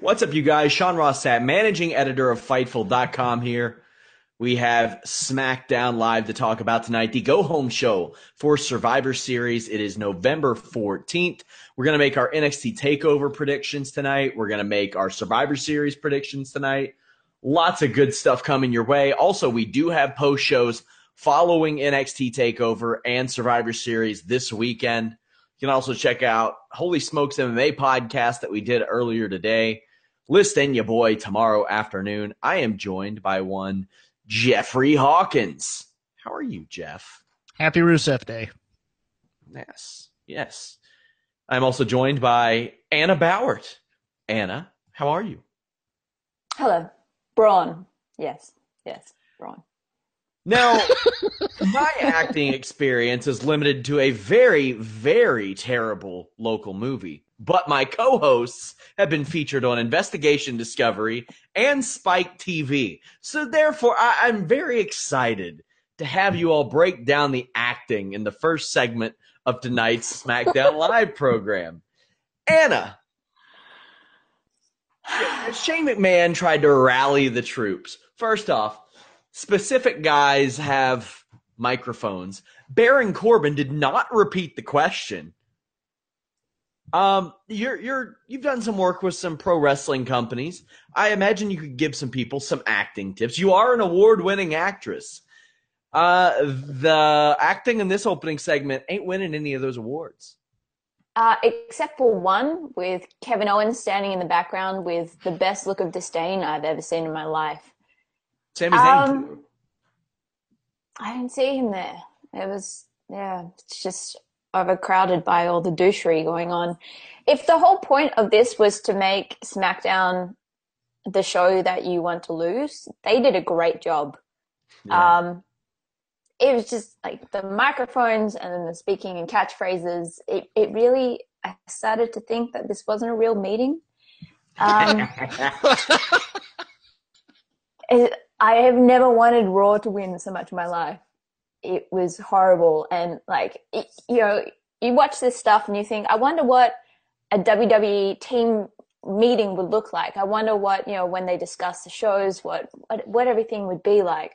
What's up, you guys? Sean Rossat, managing editor of Fightful.com here. We have SmackDown Live to talk about tonight, the go-home show for Survivor Series. It is November 14th. We're going to make our NXT TakeOver predictions tonight. We're going to make our Survivor Series predictions tonight. Lots of good stuff coming your way. Also, we do have post-shows following NXT TakeOver and Survivor Series this weekend. You can also check out Holy Smokes MMA podcast that we did earlier today. Listen, ya boy, tomorrow afternoon. I am joined by one Jeffrey Hawkins. How are you, Jeff? Happy Rusev Day. Yes, yes. I'm also joined by Anna Bowert. Anna, how are you? Hello. Braun. Yes, yes, Braun. Now, my acting experience is limited to a very, very terrible local movie. But my co-hosts have been featured on Investigation Discovery and Spike TV. So therefore, I'm very excited to have you all break down the acting in the first segment of tonight's SmackDown Live program. Anna, Shane McMahon tried to rally the troops. First off, specific guys have microphones. Baron Corbin did not repeat the question. You've done some work with some pro wrestling companies. I imagine you could give some people some acting tips. You are an award-winning actress. The acting in this opening segment ain't winning any of those awards. Except for one with Kevin Owens standing in the background with the best look of disdain I've ever seen in my life. Sami Zayn. I didn't see him there. It was, yeah, it's just overcrowded by all the douchery going on. If the whole point of this was to make SmackDown the show that you want to lose, they did a great job. Yeah. It was just like the microphones and the speaking and catchphrases. It really, I started to think that this wasn't a real meeting. I have never wanted Raw to win so much in my life. It was horrible. And, like, you know, you watch this stuff and you think, I wonder what a WWE team meeting would look like. I wonder what, you know, when they discuss the shows, what everything would be like.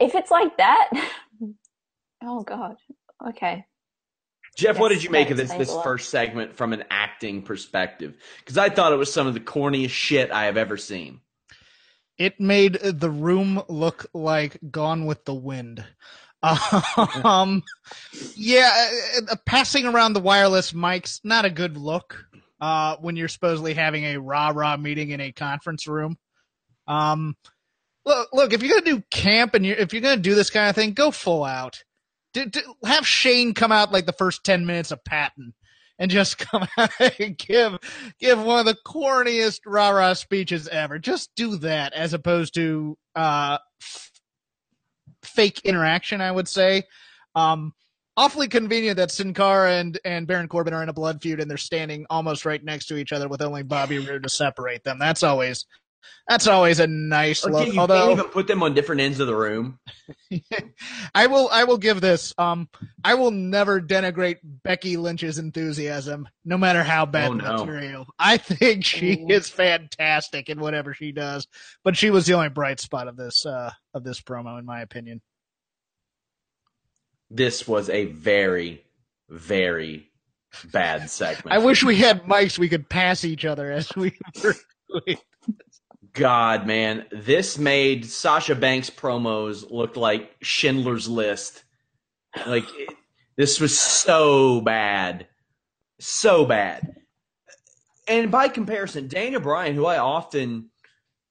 If it's like that, oh, God. Okay. Jeff, what did you make of this first segment from an acting perspective? Because I thought it was some of the corniest shit I have ever seen. It made the room look like Gone with the Wind. Passing around the wireless mics, not a good look when you're supposedly having a rah-rah meeting in a conference room. Look, if you're going to do camp and if you're going to do this kind of thing, go full out. Have Shane come out like the first 10 minutes of Patton. And just come out and give one of the corniest rah-rah speeches ever. Just do that as opposed to fake interaction, I would say. Awfully convenient that Sin Cara and Baron Corbin are in a blood feud and they're standing almost right next to each other with only Bobby Roode to separate them. That's always a nice look. You can't even put them on different ends of the room. I will give this. I will never denigrate Becky Lynch's enthusiasm, no matter how bad the material. I think she is fantastic in whatever she does, but she was the only bright spot of this promo, in my opinion. This was a very, very bad segment. I wish we had mics we could pass each other as we were. God, man, this made Sasha Banks promos look like Schindler's List. Like, this was so bad. So bad. And by comparison, Daniel Bryan, who I often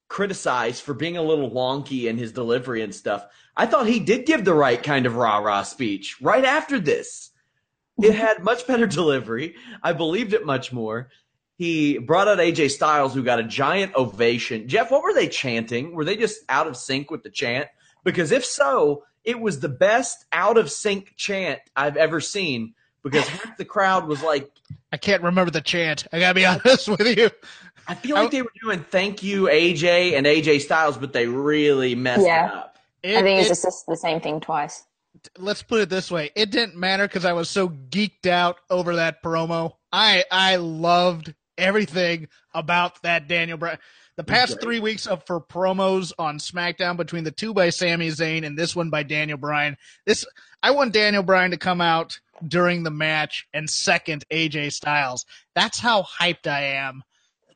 criticize for being a little wonky in his delivery and stuff, I thought he did give the right kind of rah-rah speech right after this. It had much better delivery. I believed it much more. He brought out AJ Styles, who got a giant ovation. Jeff, what were they chanting? Were they just out of sync with the chant? Because if so, it was the best out of sync chant I've ever seen, because half the crowd was like, I can't remember the chant. I gotta be honest with you. I feel like they were doing thank you, AJ, and AJ Styles, but they really messed it up. I think it's just the same thing twice. Let's put it this way. It didn't matter because I was so geeked out over that promo. I loved everything about that Daniel Bryan. The past 3 weeks for promos on SmackDown between the two by Sami Zayn and this one by Daniel Bryan. I want Daniel Bryan to come out during the match and second AJ Styles. That's how hyped I am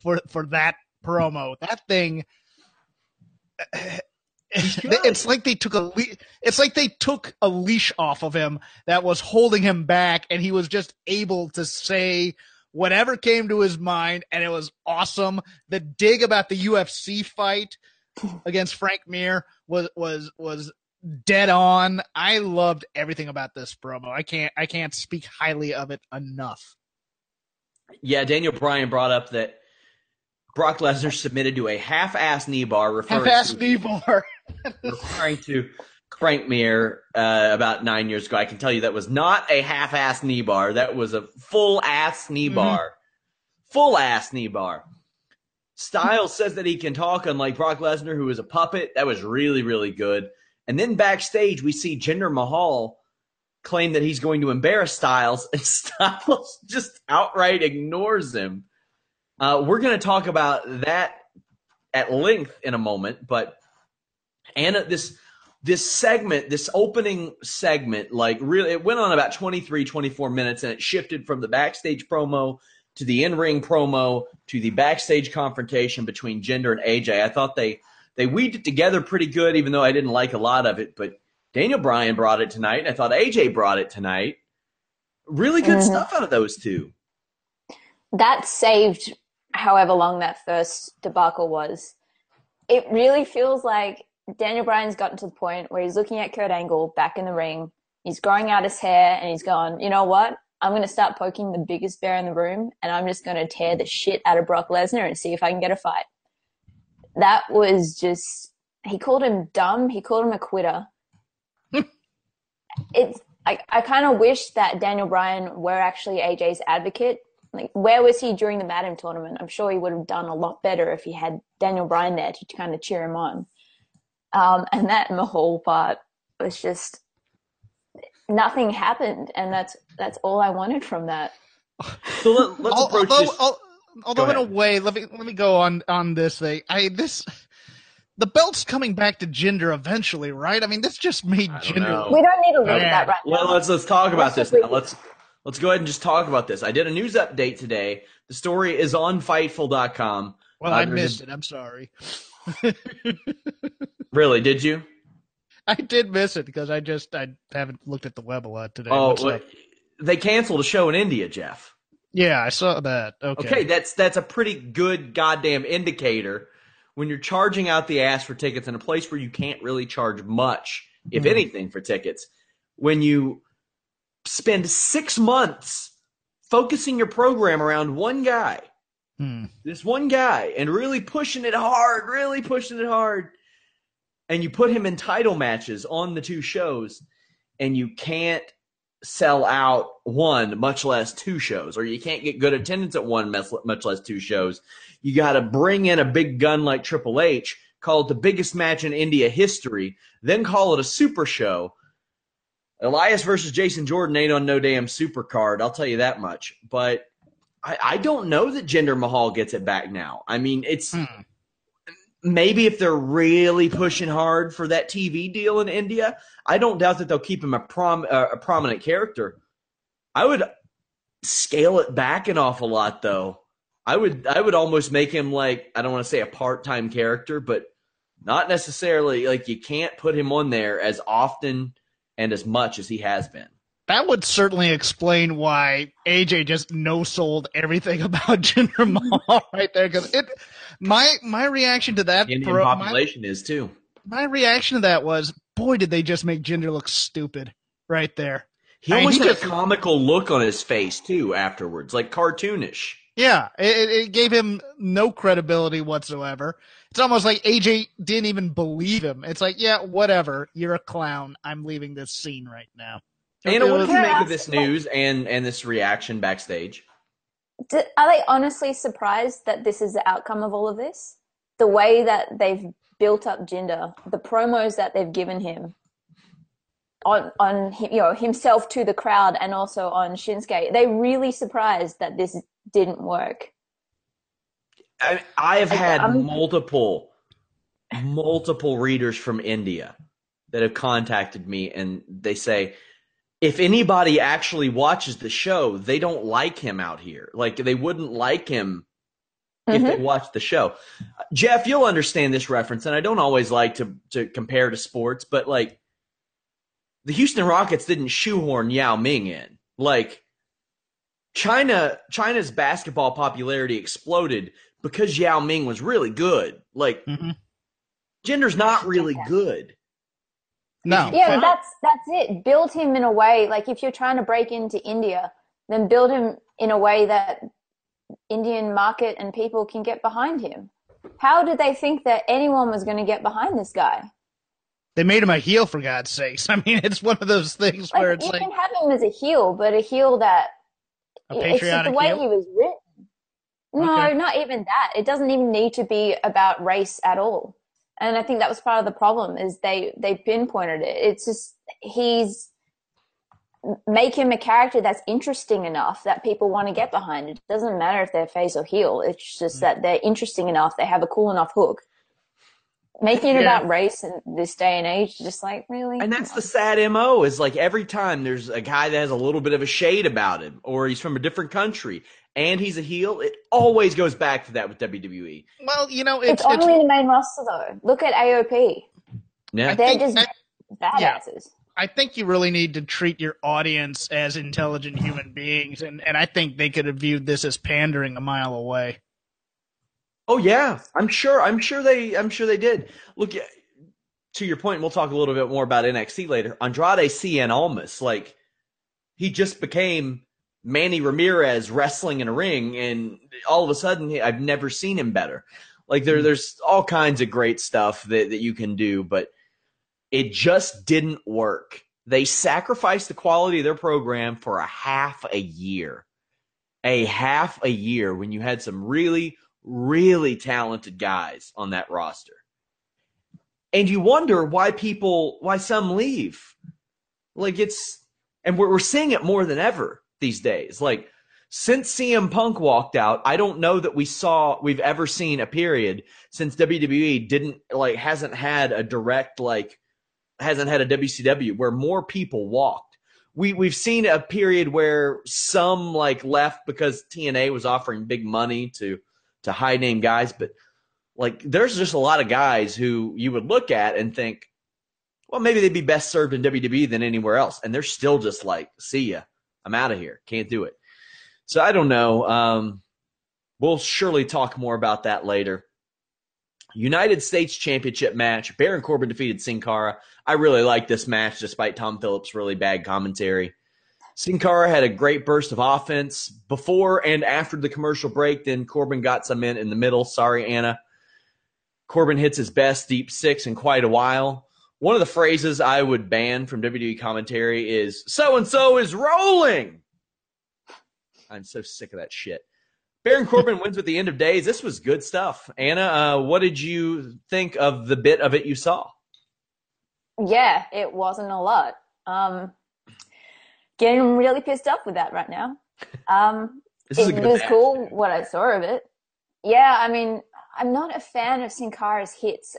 for that promo. That thing, it's like they took a leash off of him that was holding him back, and he was just able to say whatever came to his mind, and it was awesome. The dig about the UFC fight against Frank Mir was dead on. I loved everything about this promo. I can't speak highly of it enough. Yeah, Daniel Bryan brought up that Brock Lesnar submitted to a half-ass knee bar, referring to Frank Mir about 9 years ago. I can tell you that was not a half-ass knee bar. That was a full-ass knee bar. Full-ass knee bar. Styles says that he can talk, unlike Brock Lesnar, who is a puppet. That was really, really good. And then backstage, we see Jinder Mahal claim that he's going to embarrass Styles, and Styles just outright ignores him. We're going to talk about that at length in a moment, but Anna, this opening segment, like really, it went on about 23, 24 minutes, and it shifted from the backstage promo to the in-ring promo to the backstage confrontation between Jinder and AJ. I thought they weaved it together pretty good, even though I didn't like a lot of it, but Daniel Bryan brought it tonight, and I thought AJ brought it tonight. Really good stuff out of those two. That saved however long that first debacle was. It really feels like Daniel Bryan's gotten to the point where he's looking at Kurt Angle back in the ring. He's growing out his hair and he's going, you know what? I'm going to start poking the biggest bear in the room, and I'm just going to tear the shit out of Brock Lesnar and see if I can get a fight. That was just, he called him dumb. He called him a quitter. I kind of wish that Daniel Bryan were actually AJ's advocate. Like, where was he during the Madden tournament? I'm sure he would have done a lot better if he had Daniel Bryan there to kind of cheer him on. And that Mahal part was just, nothing happened, and that's all I wanted from that. So let's approach this. Although in a way, let me go on this thing. The belt's coming back to Jinder eventually, right? I mean, this just made Jinder. We don't need to look at that right now. Well, let's talk about this now. Let's go ahead and just talk about this. I did a news update today. The story is on Fightful.com. Well, I missed it. I'm sorry. Really, did you? I did miss it because I haven't looked at the web a lot today. Oh, well, they canceled a show in India, Jeff. Yeah, I saw that. Okay, that's a pretty good goddamn indicator. When you're charging out the ass for tickets in a place where you can't really charge much, if anything, for tickets, when you spend 6 months focusing your program around one guy, this one guy, and really pushing it hard, and you put him in title matches on the two shows, and you can't sell out one, much less two shows, or you can't get good attendance at one, much less two shows. You got to bring in a big gun like Triple H, call it the biggest match in India history, then call it a super show. Elias versus Jason Jordan ain't on no damn super card, I'll tell you that much. But I don't know that Jinder Mahal gets it back now. I mean, it's maybe if they're really pushing hard for that TV deal in India, I don't doubt that they'll keep him a prominent character. I would scale it back an awful lot, though. I would almost make him like, I don't want to say a part-time character, but not necessarily like you can't put him on there as often and as much as he has been. That would certainly explain why AJ just no-sold everything about Jinder Mahal right there. Because my reaction to that, the Indian population is too. My reaction to that was, boy, did they just make Jinder look stupid right there. He almost had a comical look on his face too afterwards, like cartoonish. Yeah, it gave him no credibility whatsoever. It's almost like AJ didn't even believe him. It's like, yeah, whatever. You're a clown. I'm leaving this scene right now. Anna, what do you make of this news and this reaction backstage? Are they honestly surprised that this is the outcome of all of this? The way that they've built up Jinder, the promos that they've given him on you know, himself to the crowd and also on Shinsuke, they really surprised that this didn't work. I have had multiple readers from India that have contacted me, and they say, if anybody actually watches the show, they don't like him out here. Like, they wouldn't like him if they watched the show. Jeff, you'll understand this reference, and I don't always like to compare to sports, but, like, the Houston Rockets didn't shoehorn Yao Ming in. Like, China's basketball popularity exploded because Yao Ming was really good. Like, Jinder's not really good. No. Yeah, that's it. Build him in a way, like, if you're trying to break into India, then build him in a way that Indian market and people can get behind him. How did they think that anyone was going to get behind this guy? They made him a heel, for God's sakes. I mean, it's one of those things where it's like... You can have him as a heel, but a heel that... A patriotic heel? It's the way he was written. No, not even that. It doesn't even need to be about race at all. And I think that was part of the problem, is they pinpointed it. It's just make him a character that's interesting enough that people want to get behind. It doesn't matter if they're face or heel. It's just that they're interesting enough. They have a cool enough hook. Making it about race in this day and age, just like, really? And that's the sad MO, is like every time there's a guy that has a little bit of a shade about him, or he's from a different country and he's a heel, it always goes back to that with WWE. Well, you know, it's only the main roster, though. Look at AOP. Yeah. They're just badasses. I think you really need to treat your audience as intelligent human beings, and I think they could have viewed this as pandering a mile away. Oh yeah, I'm sure they did. Look, to your point, and we'll talk a little bit more about NXT later. Andrade Cien Almas, like, he just became Manny Ramirez wrestling in a ring, and all of a sudden, I've never seen him better. Like, there's all kinds of great stuff that you can do, but it just didn't work. They sacrificed the quality of their program for a half a year when you had some really talented guys on that roster. And you wonder why some leave. Like, and we're seeing it more than ever these days. Like, since CM Punk walked out, I don't know that we've ever seen a period since WWE hasn't had a WCW where more people walked. We've seen a period where some left because TNA was offering big money to high name guys, but there's just a lot of guys who you would look at and think, well, maybe they'd be best served in WWE than anywhere else, and they're still just like, see ya, I'm out of here, can't do it. So I don't know. We'll surely talk more about that later. United States Championship match. Baron Corbin defeated Sin Cara. I really like this match, despite Tom Phillips' really bad commentary. Sin Cara had a great burst of offense before and after the commercial break. Then Corbin got some in the middle. Sorry, Anna. Corbin hits his best deep six in quite a while. One of the phrases I would ban from WWE commentary is, so-and-so is rolling. I'm so sick of that shit. Baron Corbin wins with the end of days. This was good stuff. Anna, what did you think of the bit of it you saw? Yeah, it wasn't a lot. Getting really pissed up with that right now. It was cool what I saw of it. Yeah, I mean, I'm not a fan of Sin Cara's hits.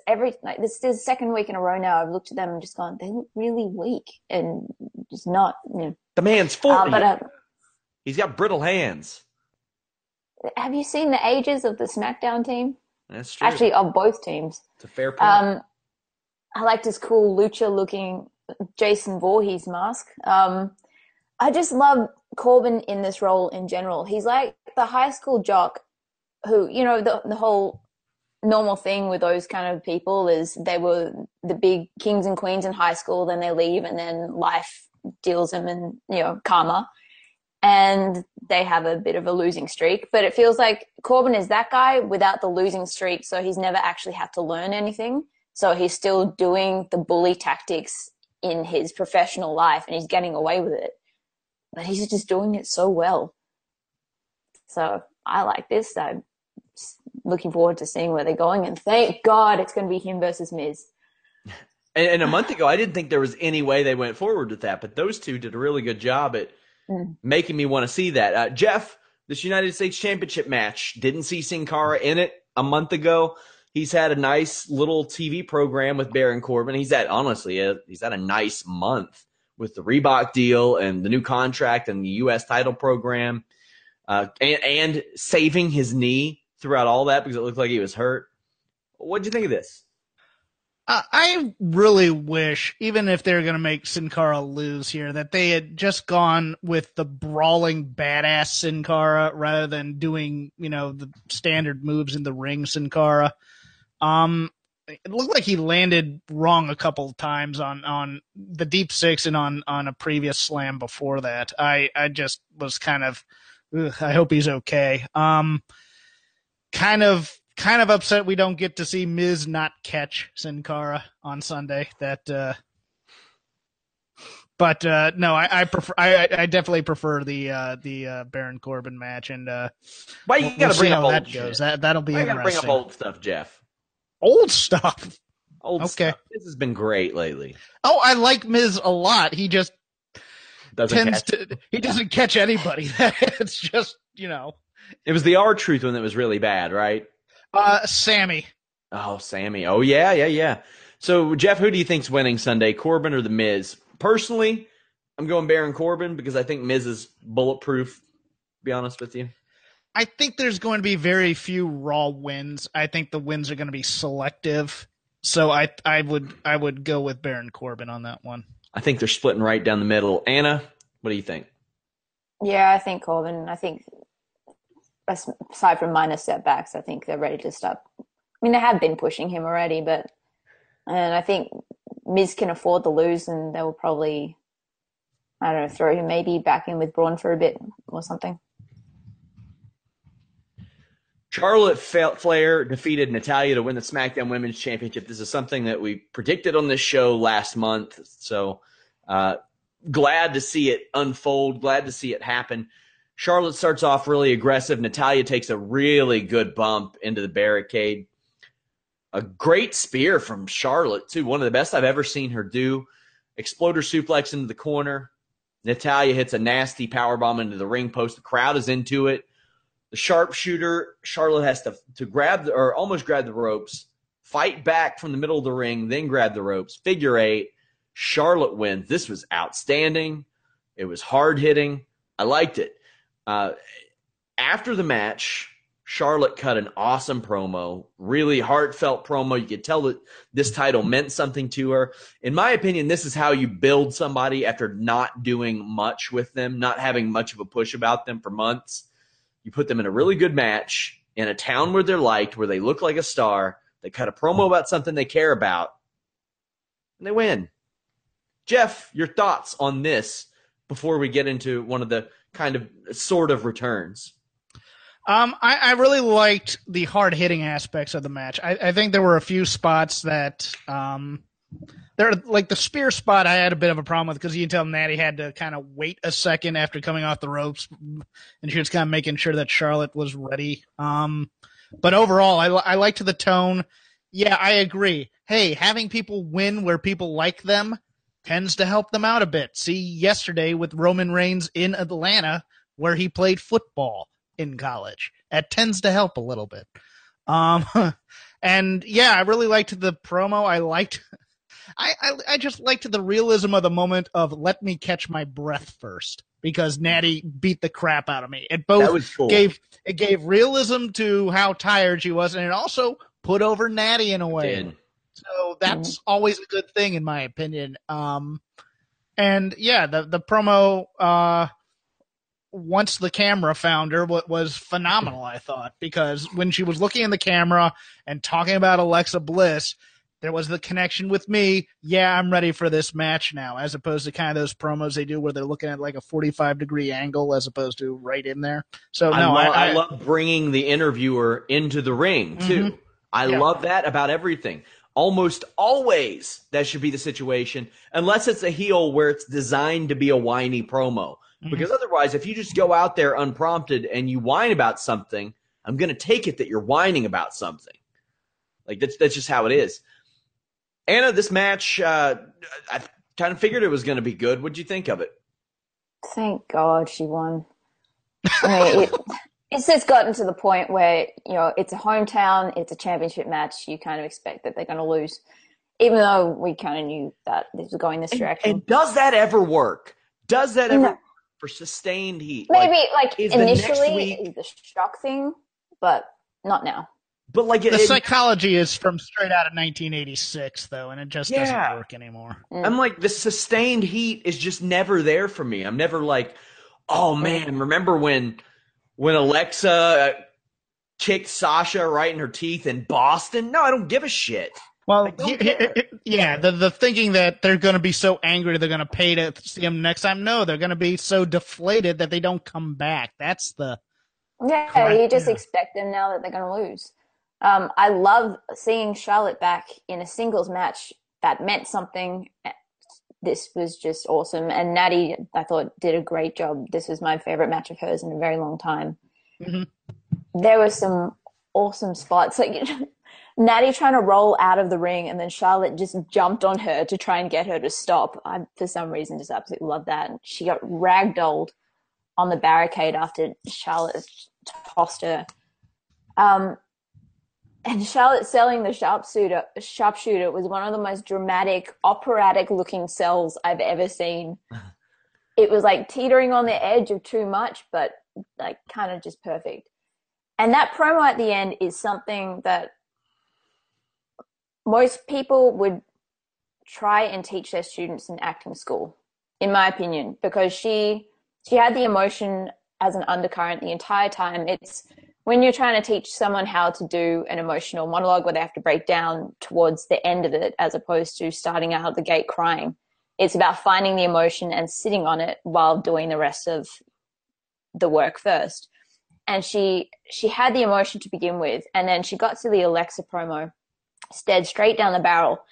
This is the second week in a row now. I've looked at them and just gone, they look really weak and just not, you know. The man's 40. He's got brittle hands. Have you seen the ages of the SmackDown team? That's true. Actually, of both teams. It's a fair point. I liked his cool lucha-looking Jason Voorhees mask. I just love Corbin in this role in general. He's like the high school jock who, you know, the whole normal thing with those kind of people is they were the big kings and queens in high school, then they leave, and then life deals them, and, you know, karma. and they have a bit of a losing streak. But it feels like Corbin is that guy without the losing streak, so he's never actually had to learn anything. So he's still doing the bully tactics in his professional life, and he's getting away with it. But he's just doing it so well. So I like this. I'm looking forward to seeing where they're going, and thank God it's going to be him versus Miz. And a month ago, I didn't think there was any way they went forward with that, but those two did a really good job at making me want to see that. Jeff, this United States Championship match, didn't see Sin Cara in it a month ago. He's had a nice little TV program with Baron Corbin. He's had, honestly, he's had a nice month with the Reebok deal and the new contract and the U.S. title program and saving his knee throughout all that because it looked like he was hurt. What did you think of this? I really wish, even if they're going to make Sin Cara lose here, that they had just gone with the brawling badass Sin Cara rather than doing, you know, the standard moves in the ring Sin Cara. It looked like he landed wrong a couple of times on the deep six and on a previous slam before that. I just was kind of, I hope he's okay. Kind of upset we don't get to see Miz not catch Sin Cara on Sunday. I definitely prefer the Baron Corbin match. And why you gotta bring up old shit? That'll be interesting. Bring up old stuff, Jeff. Old stuff. Old stuff. This has been great lately. Oh, I like Miz a lot. He just doesn't catch anybody. It's just, you know. It was the R-Truth one that was really bad, right? Sammy. Oh, Sammy. Oh, yeah. So, Jeff, who do you think's winning Sunday, Corbin or The Miz? Personally, I'm going Baron Corbin because I think Miz is bulletproof, to be honest with you. I think there's going to be very few Raw wins. I think the wins are going to be selective. So I would go with Baron Corbin on that one. I think they're splitting right down the middle. Anna, what do you think? Yeah, I think Corbin. I think aside from minor setbacks, I think they're ready to start. I mean, they have been pushing him already, and I think Miz can afford to lose, and they will probably, I don't know, throw him maybe back in with Braun for a bit or something. Charlotte Flair defeated Natalya to win the SmackDown Women's Championship. This is something that we predicted on this show last month, so glad to see it unfold, glad to see it happen. Charlotte starts off really aggressive. Natalya takes a really good bump into the barricade. A great spear from Charlotte, too. One of the best I've ever seen her do. Exploder suplex into the corner. Natalya hits a nasty powerbomb into the ring post. The crowd is into it. The sharpshooter, Charlotte has to almost grab the ropes, fight back from the middle of the ring, then grab the ropes. Figure eight. Charlotte wins. This was outstanding. It was hard-hitting. I liked it. After the match, Charlotte cut an awesome promo, really heartfelt promo. You could tell that this title meant something to her. In my opinion, this is how you build somebody after not doing much with them, not having much of a push about them for months. You put them in a really good match in a town where they're liked, where they look like a star. They cut a promo about something they care about, and they win. Jeff, your thoughts on this before we get into one of the kind of sort of returns? I really liked the hard-hitting aspects of the match. I think there were a few spots that like the spear spot I had a bit of a problem with because you can tell Natty had to kind of wait a second after coming off the ropes, and she was kind of making sure that Charlotte was ready. But overall, I liked the tone. Yeah, I agree. Hey, having people win where people like them tends to help them out a bit. See yesterday with Roman Reigns in Atlanta where he played football in college. That tends to help a little bit. And yeah, I really liked the promo. I just liked the realism of the moment of let me catch my breath first because Natty beat the crap out of me. It both cool. It gave realism to how tired she was, and it also put over Natty in a way. So that's always a good thing, in my opinion. And yeah, the promo once the camera found her was phenomenal, I thought, because when she was looking in the camera and talking about Alexa Bliss, There was the connection with me. Yeah, I'm ready for this match now, as opposed to kind of those promos they do where they're looking at like a 45-degree angle as opposed to right in there. So no, I love bringing the interviewer into the ring, too. Mm-hmm. I love that about everything. Almost always that should be the situation, unless it's a heel where it's designed to be a whiny promo. Mm-hmm. Because otherwise, if you just go out there unprompted and you whine about something, I'm going to take it that you're whining about something. Like, that's just how it is. Anna, this match, I kind of figured it was going to be good. What did you think of it? Thank God she won. I mean, it's just gotten to the point where, you know, it's a hometown, it's a championship match. You kind of expect that they're going to lose, even though we kind of knew that this was going this direction. And does that ever work? Does that ever work for sustained heat? Maybe, like initially it's a shock thing, but not now. But like the psychology is from straight out of 1986, though, and it just doesn't work anymore. I'm like, the sustained heat is just never there for me. I'm never like, oh, man, remember when Alexa kicked Sasha right in her teeth in Boston? No, I don't give a shit. Well, the thinking that they're going to be so angry they're going to pay to see him next time. No, they're going to be so deflated that they don't come back. That's the you just expect them now that they're going to lose. I love seeing Charlotte back in a singles match that meant something. This was just awesome. And Natty, I thought, did a great job. This was my favorite match of hers in a very long time. Mm-hmm. There were some awesome spots. Like Natty trying to roll out of the ring and then Charlotte just jumped on her to try and get her to stop. I, for some reason, just absolutely love that. She got ragdolled on the barricade after Charlotte tossed her. And Charlotte selling the sharpshooter was one of the most dramatic, operatic-looking sells I've ever seen. It was like teetering on the edge of too much, but like kind of just perfect. And that promo at the end is something that most people would try and teach their students in acting school, in my opinion, because she had the emotion as an undercurrent the entire time. It's when you're trying to teach someone how to do an emotional monologue where they have to break down towards the end of it as opposed to starting out of the gate crying. It's about finding the emotion and sitting on it while doing the rest of the work first. And she had the emotion to begin with, and then she got to the Alexa promo, stared straight down the barrel,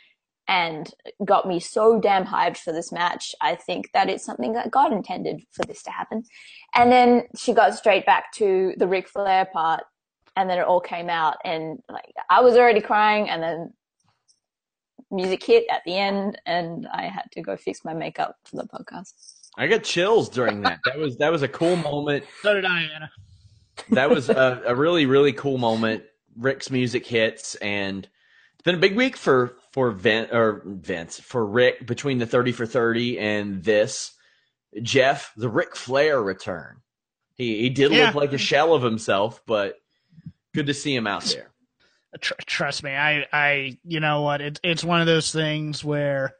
and got me so damn hyped for this match. I think that it's something that God intended for this to happen. And then she got straight back to the Ric Flair part, and then it all came out, and like I was already crying, and then music hit at the end, and I had to go fix my makeup for the podcast. I got chills during that. that was a cool moment. So did I, Anna. That was a really, really cool moment. Ric's music hits, and it's been a big week for Rick between the 30 for 30 and this. Jeff, the Ric Flair return. He did look like a shell of himself, but good to see him out there. Trust me, I you know what? It's one of those things where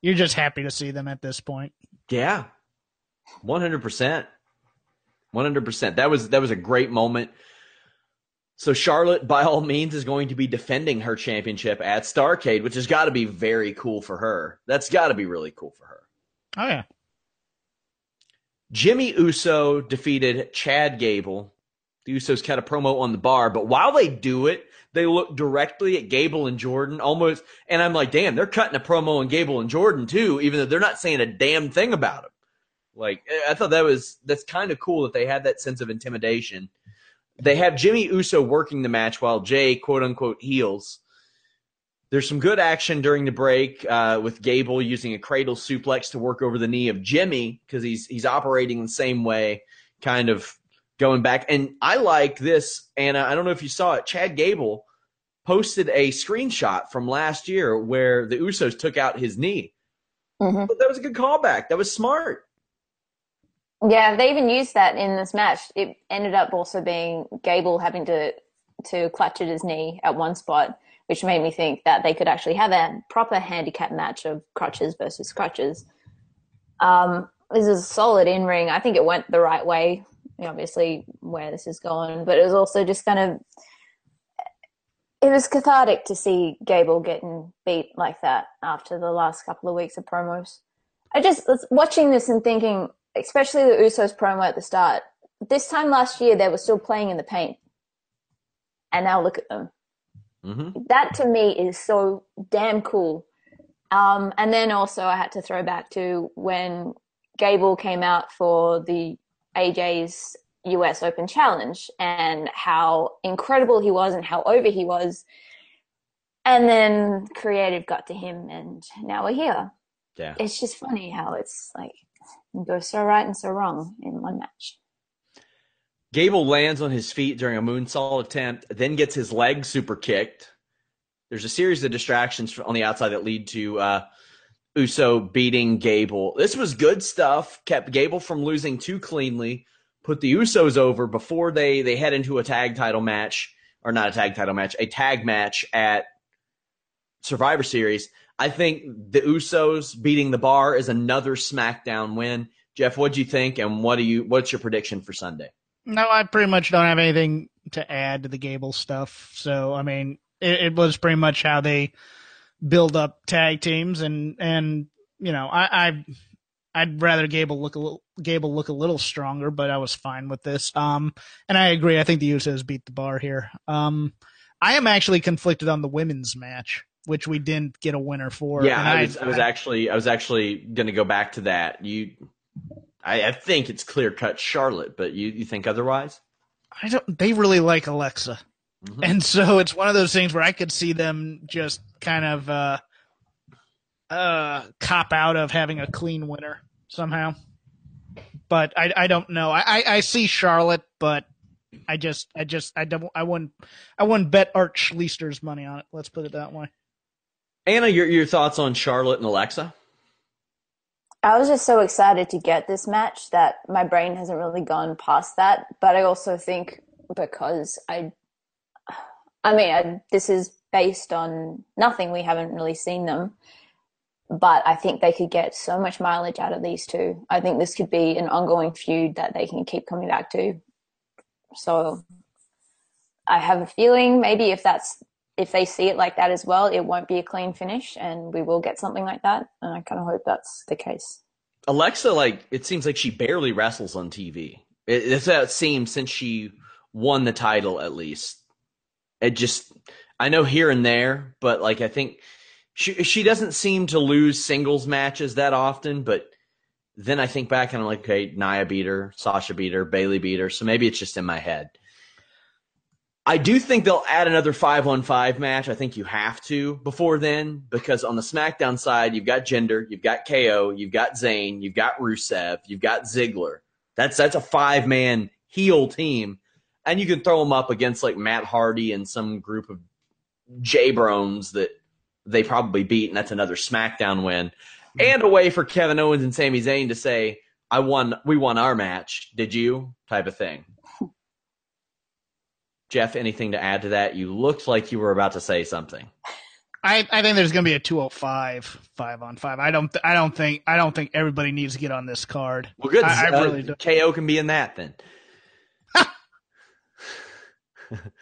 you're just happy to see them at this point. Yeah, 100%. 100%. That was a great moment. So Charlotte, by all means, is going to be defending her championship at Starrcade, which has got to be very cool for her. That's got to be really cool for her. Oh, yeah. Jimmy Uso defeated Chad Gable. The Usos cut a promo on the bar, but while they do it, they look directly at Gable and Jordan almost. And I'm like, damn, they're cutting a promo on Gable and Jordan too, even though they're not saying a damn thing about him. Like, I thought that's kind of cool that they had that sense of intimidation. They have Jimmy Uso working the match while Jay, quote-unquote, heals. There's some good action during the break with Gable using a cradle suplex to work over the knee of Jimmy because he's operating the same way, kind of going back. And I like this, Anna. I don't know if you saw it. Chad Gable posted a screenshot from last year where the Usos took out his knee. Mm-hmm. But that was a good callback. That was smart. Yeah, they even used that in this match. It ended up also being Gable having to clutch at his knee at one spot, which made me think that they could actually have a proper handicap match of crutches versus crutches. This is a solid in-ring. I think it went the right way, obviously, where this is going. But it was also just kind of – It was cathartic to see Gable getting beat like that after the last couple of weeks of promos. I just was watching this and thinking, especially the Usos promo at the start, this time last year they were still playing in the paint. And now look at them. Mm-hmm. That to me is so damn cool. And then also I had to throw back to when Gable came out for the AJ's US Open Challenge and how incredible he was and how over he was. And then creative got to him and now we're here. Yeah. It's just funny how it's like you go so right and so wrong in one match. Gable lands on his feet during a moonsault attempt, then gets his leg super kicked. There's a series of distractions on the outside that lead to Uso beating Gable. This was good stuff. Kept Gable from losing too cleanly. Put the Usos over before they head into a tag title match. Or not a tag title match. A tag match at Survivor Series. I think the Usos beating the Bar is another SmackDown win. Jeff, what'd you think? And what's your prediction for Sunday? No, I pretty much don't have anything to add to the Gable stuff. So, I mean, it was pretty much how they build up tag teams, and you know, I'd rather Gable look a little stronger, but I was fine with this. And I agree. I think the Usos beat the Bar here. I am actually conflicted on the women's match, which we didn't get a winner for. Yeah, and I was actually going to go back to that. I think it's clear cut Charlotte, but you think otherwise? I don't. They really like Alexa. Mm-hmm. And so it's one of those things where I could see them just kind of cop out of having a clean winner somehow. But I don't know. I see Charlotte, but I wouldn't bet Art Schleister's money on it. Let's put it that way. Anna, your thoughts on Charlotte and Alexa? I was just so excited to get this match that my brain hasn't really gone past that. But I also think because this is based on nothing. We haven't really seen them. But I think they could get so much mileage out of these two. I think this could be an ongoing feud that they can keep coming back to. So I have a feeling maybe if they see it like that as well, it won't be a clean finish and we will get something like that. And I kind of hope that's the case. Alexa, it seems like she barely wrestles on TV. It's how it seems since she won the title, at least. It just, I know here and there, but I think she doesn't seem to lose singles matches that often. But then I think back and I'm like, okay, Nia beat her, Sasha beat her, Bayley beat her. So maybe it's just in my head. I do think they'll add another 5-on-5 match. I think you have to before then, because on the SmackDown side, you've got Jinder, you've got KO, you've got Zayn, you've got Rusev, you've got Ziggler. That's a 5-man heel team. And you can throw them up against Matt Hardy and some group of J-Brones that they probably beat, and that's another SmackDown win. Mm-hmm. And a way for Kevin Owens and Sami Zayn to say, we won our match, did you? Type of thing. Jeff, anything to add to that? You looked like you were about to say something. I think there's going to be a 205 5-on-5. I don't think everybody needs to get on this card. Well, good. I really don't. KO can be in that then.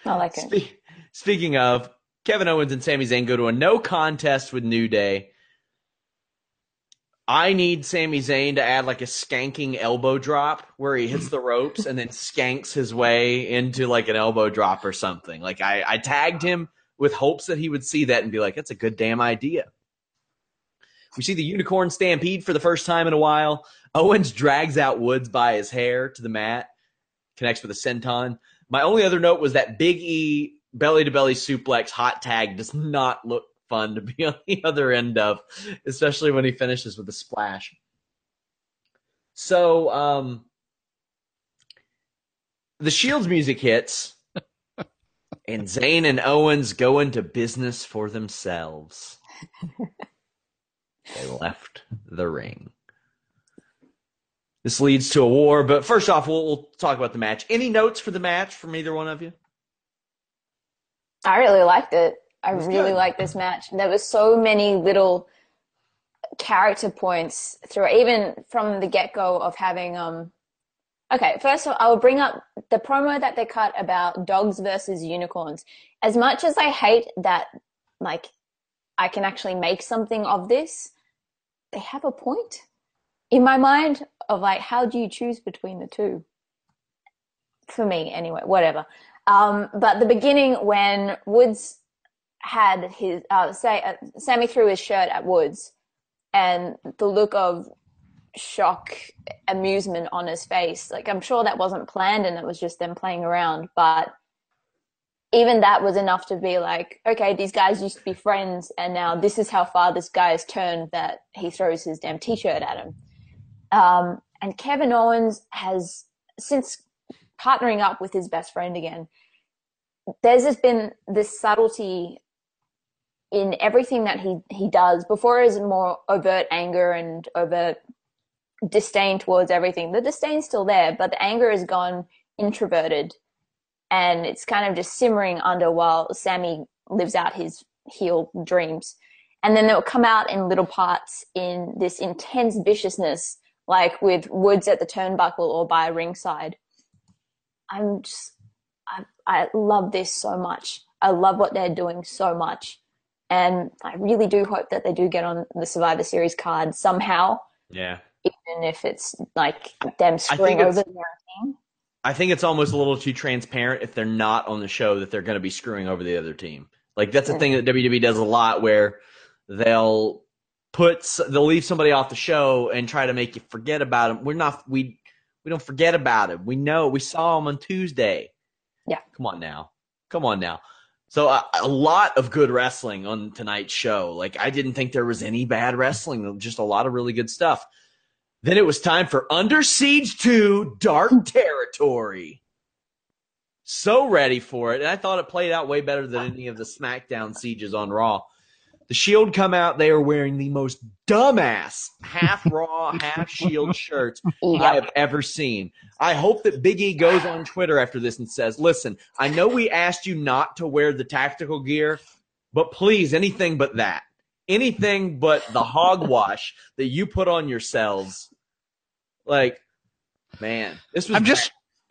I like it. Speaking of, Kevin Owens and Sami Zayn go to a no contest with New Day. I need Sami Zayn to add a skanking elbow drop where he hits the ropes and then skanks his way into an elbow drop or something. I tagged him with hopes that he would see that and be like, that's a good damn idea. We see the Unicorn Stampede for the first time in a while. Owens drags out Woods by his hair to the mat. Connects with a senton. My only other note was that Big E belly-to-belly suplex hot tag does not look fun to be on the other end of, especially when he finishes with a splash. So the Shield's music hits, and Zayn and Owens go into business for themselves. They left the ring. This leads to a war, but first off, we'll talk about the match. Any notes for the match from either one of you? I really liked it. I really liked this match. There were so many little character points even from the get-go of having Okay, first of all, I will bring up the promo that they cut about dogs versus unicorns. As much as I hate that, like, I can actually make something of this, they have a point in my mind of, like, how do you choose between the two? For me, anyway, whatever. But the beginning when Woods had his, Sammy threw his shirt at Woods and the look of shock, amusement on his face. Like, I'm sure that wasn't planned and it was just them playing around, but even that was enough to be like, okay, these guys used to be friends and now this is how far this guy has turned that he throws his damn t-shirt at him. And Kevin Owens has, since partnering up with his best friend again, there's just been this subtlety in everything that he does. Before is more overt anger and overt disdain towards everything. The disdain's still there, but the anger has gone introverted and it's kind of just simmering under while Sammy lives out his heel dreams. And then they'll come out in little parts in this intense viciousness, like with Woods at the turnbuckle or by ringside. I love this so much. I love what they're doing so much. And I really do hope that they do get on the Survivor Series card somehow. Yeah. Even if it's like them screwing over the other team. I think it's almost a little too transparent if they're not on the show that they're going to be screwing over the other team. Like, that's a thing that WWE does a lot where they'll leave somebody off the show and try to make you forget about them. We don't forget about him. We know. We saw him on Tuesday. Yeah. Come on now. So a lot of good wrestling on tonight's show. Like, I didn't think there was any bad wrestling. Just a lot of really good stuff. Then it was time for Under Siege 2, Dark Territory. So ready for it. And I thought it played out way better than any of the SmackDown sieges on Raw. The Shield come out. They are wearing the most dumbass half Raw, half Shield shirts I have ever seen. I hope that Big E goes on Twitter after this and says, listen, I know we asked you not to wear the tactical gear, but please, anything but that. Anything but the hogwash that you put on yourselves. Like, man, this was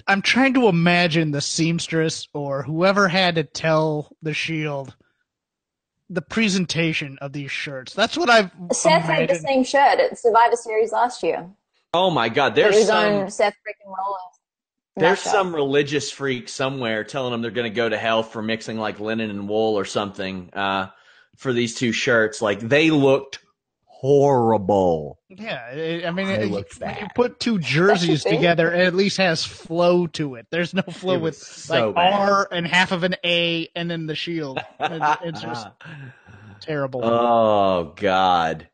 I'm trying to imagine the seamstress or whoever had to tell the Shield the presentation of these shirts. That's what I've Seth imagined. Had the same shirt at Survivor Series last year. Oh my God. On Seth freaking Rollins. There's some religious freak somewhere telling them they're going to go to hell for mixing like linen and wool or something for these two shirts. Like, they looked horrible. Yeah. You put two jerseys together, it at least has flow to it. There's no flow with bad. R and half of an A and then the Shield. It's just terrible. Oh, God.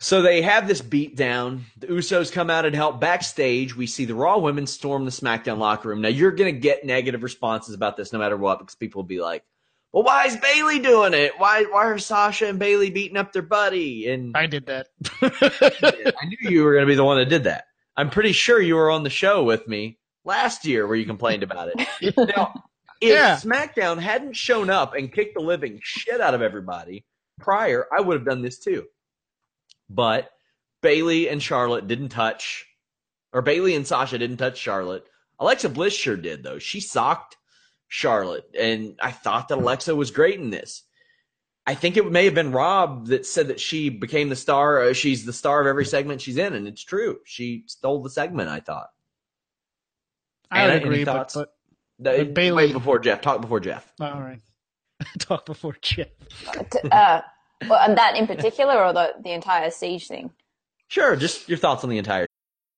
So they have this beatdown. The Usos come out and help backstage. We see the Raw women storm the SmackDown locker room. Now, you're going to get negative responses about this no matter what, because people will be like, well, why is Bayley doing it? Why are Sasha and Bayley beating up their buddy? And I did that. I knew you were going to be the one that did that. I'm pretty sure you were on the show with me last year where you complained about it. Now, if SmackDown hadn't shown up and kicked the living shit out of everybody prior, I would have done this too. But Bayley and Charlotte didn't touch, or Bayley and Sasha didn't touch Charlotte. Alexa Bliss sure did, though. She socked Charlotte, and I thought that Alexa was great in this. I think it may have been Rob that said that she became the star. She's the star of every segment she's in, and it's true. She stole the segment, I thought. I agree, but Bayley. Wait before Jeff. Talk before Jeff. All right. Talk before Jeff. Well, that in particular or the entire siege thing? Sure, just your thoughts on the entire.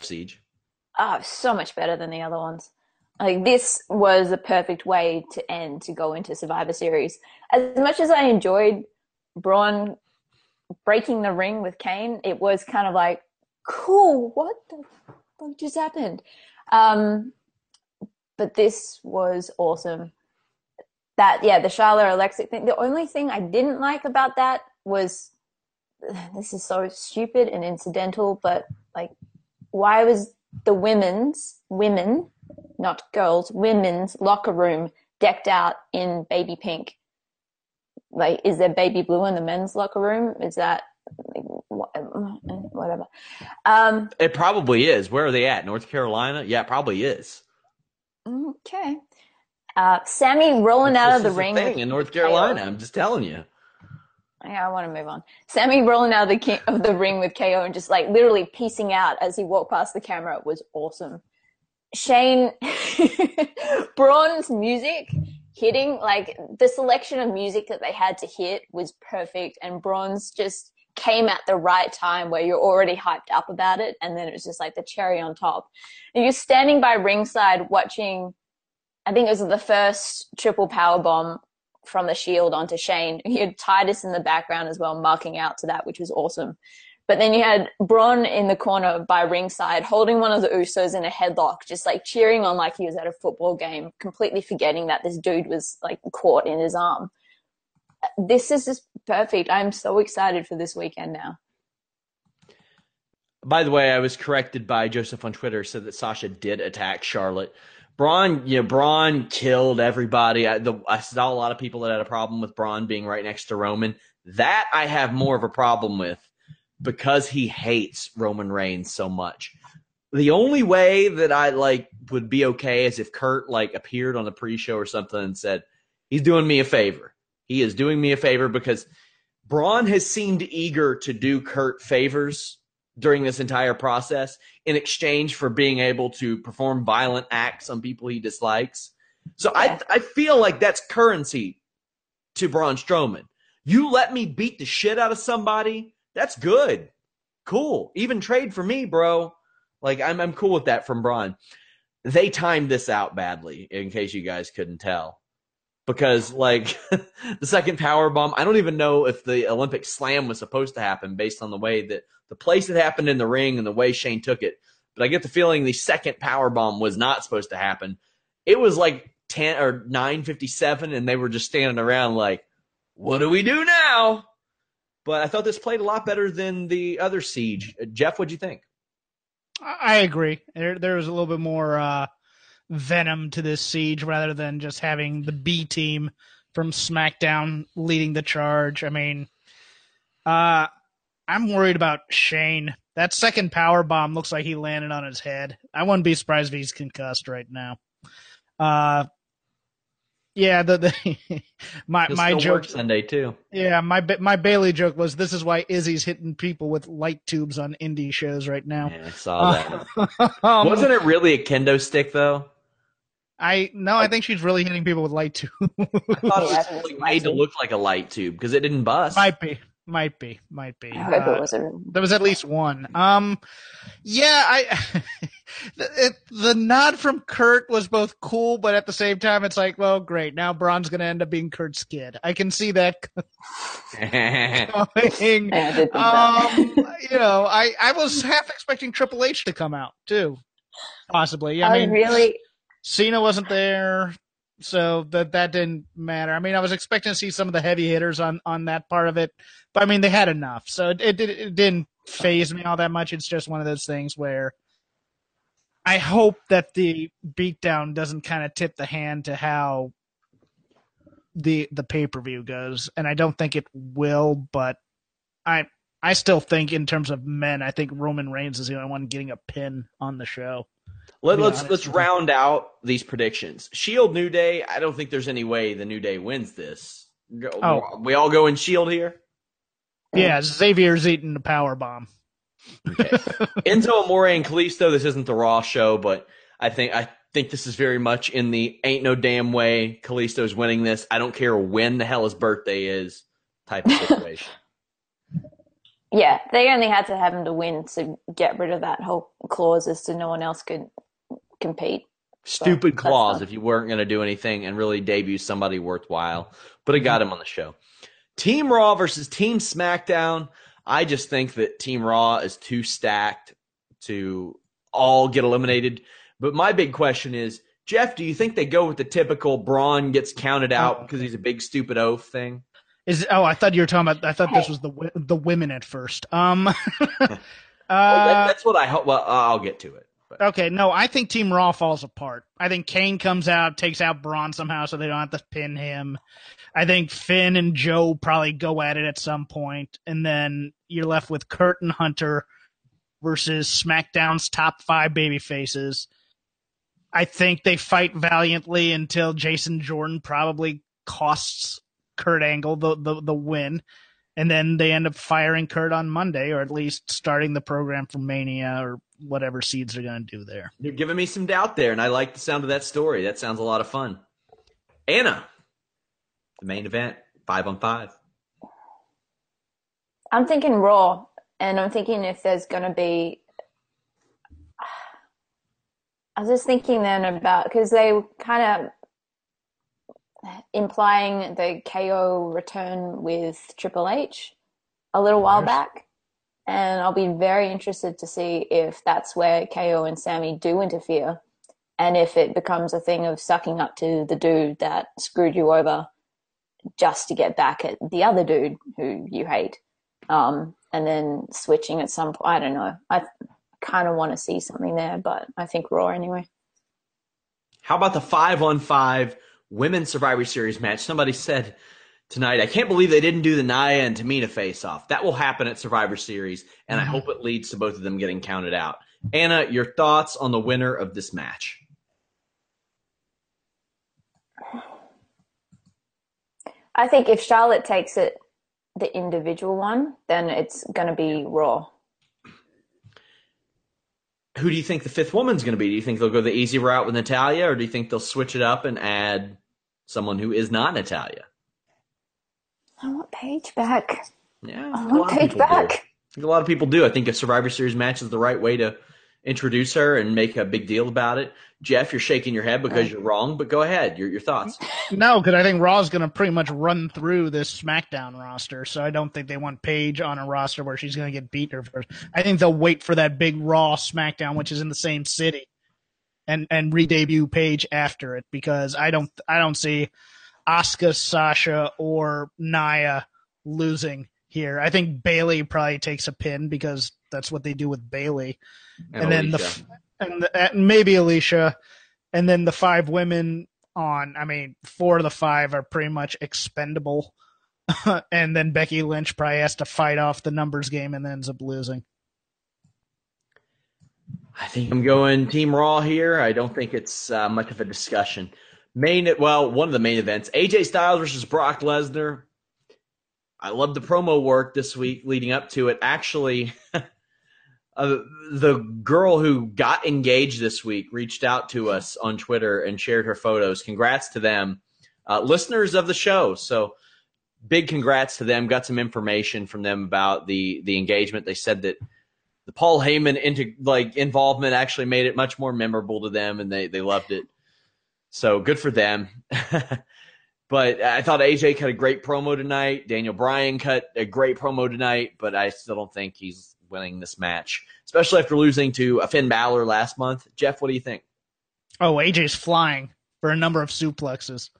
Siege. Oh, so much better than the other ones. Like, this was the perfect way to end, to go into Survivor Series. As much as I enjoyed Braun breaking the ring with Kane, it was kind of like, cool, what the fuck just happened? But this was awesome. The Charlotte Alexa thing. The only thing I didn't like about that was, this is so stupid and incidental, but like, why was the women, not girls, women's locker room decked out in baby pink? Like, is there baby blue in the men's locker room? Is that whatever? It probably is. Where are they at? North Carolina? Yeah, it probably is. Okay. Sammy rolling out of the ring. Thing in North Carolina. I'm just telling you. Yeah, I want to move on. Sammy rolling out of the ring with KO and just like literally piecing out as he walked past the camera was awesome. Shane, Braun's music hitting, like the selection of music that they had to hit was perfect, and Braun's just came at the right time where you're already hyped up about it, and then it was just like the cherry on top. And you're standing by ringside watching, I think it was the first triple powerbomb from the Shield onto Shane. He had Titus in the background as well, marking out to that, which was awesome. But then you had Braun in the corner by ringside holding one of the Usos in a headlock, just like cheering on like he was at a football game, completely forgetting that this dude was like caught in his arm. This is just perfect. I'm so excited for this weekend now. By the way, I was corrected by Joseph on Twitter, said that Sasha did attack Charlotte. Braun killed everybody. I saw a lot of people that had a problem with Braun being right next to Roman. That I have more of a problem with because he hates Roman Reigns so much. The only way that I would be okay is if Kurt appeared on the pre-show or something and said, he's doing me a favor. He is doing me a favor, because Braun has seemed eager to do Kurt favors during this entire process in exchange for being able to perform violent acts on people he dislikes. So yeah. I feel like that's currency to Braun Strowman. You let me beat the shit out of somebody, that's good. Cool. Even trade for me, bro. I'm cool with that from Braun. They timed this out badly, in case you guys couldn't tell. Because, the second powerbomb, I don't even know if the Olympic slam was supposed to happen based on the way that the place it happened in the ring and the way Shane took it. But I get the feeling the second powerbomb was not supposed to happen. It was 10 or 9:57, and they were just standing around what do we do now? But I thought this played a lot better than the other siege. Jeff, what'd you think? I agree. There was a little bit more venom to this siege rather than just having the B team from SmackDown leading the charge. I mean, I'm worried about Shane. That second power bomb looks like he landed on his head. I wouldn't be surprised if he's concussed right now. My joke Sunday too. Yeah, my Bayley joke was, this is why Izzy's hitting people with light tubes on indie shows right now. Yeah, I saw that. Wasn't it really a kendo stick though? I think she's really hitting people with light tubes. I thought it was made to look like a light tube because it didn't bust. Might be. There was at least one. The nod from Kurt was both cool, but at the same time, it's well, great. Now Braun's going to end up being Kurt's kid. I can see that coming. I was half expecting Triple H to come out too, possibly. Really? Cena wasn't there, so that didn't matter. I was expecting to see some of the heavy hitters on that part of it, but they had enough, so it didn't faze me all that much. It's just one of those things where I hope that the beatdown doesn't kind of tip the hand to how the pay-per-view goes, and I don't think it will, but I still think in terms of men, I think Roman Reigns is the only one getting a pin on the show. Let's round out these predictions. Shield, New Day. I don't think there's any way the New Day wins this. Oh. We all go in Shield here? Yeah, Xavier's eating the power bomb. Okay. Enzo Amore and Kalisto. This isn't the Raw show, but I think this is very much in the ain't no damn way Kalisto's winning this. I don't care when the hell his birthday is type of situation. Yeah, they only had to have him to win to get rid of that whole clause as to no one else could compete. Stupid clause if you weren't going to do anything and really debut somebody worthwhile. But it got him on the show. Team Raw versus Team SmackDown. I just think that Team Raw is too stacked to all get eliminated. But my big question is, Jeff, do you think they go with the typical Braun gets counted out because he's a big stupid oaf thing? I thought you were talking about. I thought this was the women at first. That's what I hope. Well, I'll get to it. But. Okay, no, I think Team Raw falls apart. I think Kane comes out, takes out Braun somehow, so they don't have to pin him. I think Finn and Joe probably go at it at some point, and then you're left with Kurt and Hunter versus SmackDown's top five babyfaces. I think they fight valiantly until Jason Jordan probably costs Kurt Angle the win, and then they end up firing Kurt on Monday, or at least starting the program for Mania or whatever seeds they're going to do there. You're giving me some doubt there, and I like the sound of that story. That sounds a lot of fun. Anna, the main event, 5-on-5. I'm thinking Raw, and I'm thinking if there's going to be – I was just thinking then about – because they kind of – implying the KO return with Triple H a little while back. And I'll be very interested to see if that's where KO and Sammy do interfere and if it becomes a thing of sucking up to the dude that screwed you over just to get back at the other dude who you hate, and then switching at some point. I don't know. I kind of want to see something there, but I think Raw anyway. How about the 5-on-5 Women's Survivor Series match? Somebody said tonight, I can't believe they didn't do the Nia and Tamina face-off. That will happen at Survivor Series, and I hope it leads to both of them getting counted out. Anna, your thoughts on the winner of this match? I think if Charlotte takes it, the individual one, then it's going to be Raw. Who do you think the fifth woman's going to be? Do you think they'll go the easy route with Natalya, or do you think they'll switch it up and add someone who is not Natalya? I want Paige back. Yeah, I want Paige back. I think a lot of people do. I think a Survivor Series match is the right way to introduce her and make a big deal about it. Jeff, you're shaking your head because you're wrong, but go ahead. Your thoughts. No, because I think Raw's going to pretty much run through this SmackDown roster, so I don't think they want Paige on a roster where she's going to get beaten first. I think they'll wait for that big Raw SmackDown, which is in the same city, and re-debut Paige after it, because I don't see Asuka, Sasha, or Nia losing here. I think Bayley probably takes a pin because that's what they do with Bayley. And then maybe Alicia, and then the five women on. I mean, four of the five are pretty much expendable, and then Becky Lynch probably has to fight off the numbers game and ends up losing. I think I'm going Team Raw here. I don't think it's much of a discussion. One of the main events: AJ Styles versus Brock Lesnar. I love the promo work this week leading up to it. Actually. The girl who got engaged this week reached out to us on Twitter and shared her photos. Congrats to them. Listeners of the show. So big congrats to them. Got some information from them about the engagement. They said that the Paul Heyman involvement actually made it much more memorable to them, and they loved it. So good for them. But I thought AJ cut a great promo tonight. Daniel Bryan cut a great promo tonight, but I still don't think he's winning this match, especially after losing to Finn Balor last month. Jeff, what do you think? Oh, AJ's flying for a number of suplexes.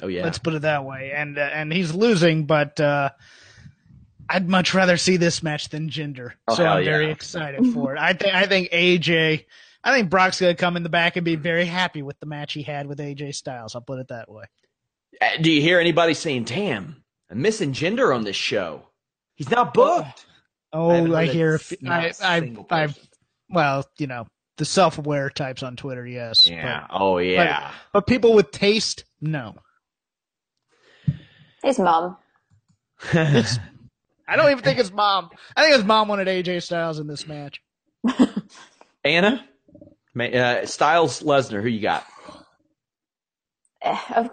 Oh yeah, let's put it that way. And he's losing, but I'd much rather see this match than Jinder. Oh, so I'm very excited for it. I think Brock's gonna come in the back and be very happy with the match he had with AJ Styles. I'll put it that way. Do you hear anybody saying, "Damn, I'm missing Jinder on this show. He's not booked." Oh, I hear. The self-aware types on Twitter, yes. Yeah. But, oh, yeah. But people with taste, no. His mom. I don't even think his mom. I think his mom wanted AJ Styles in this match. Anna, Styles, Lesnar, who you got?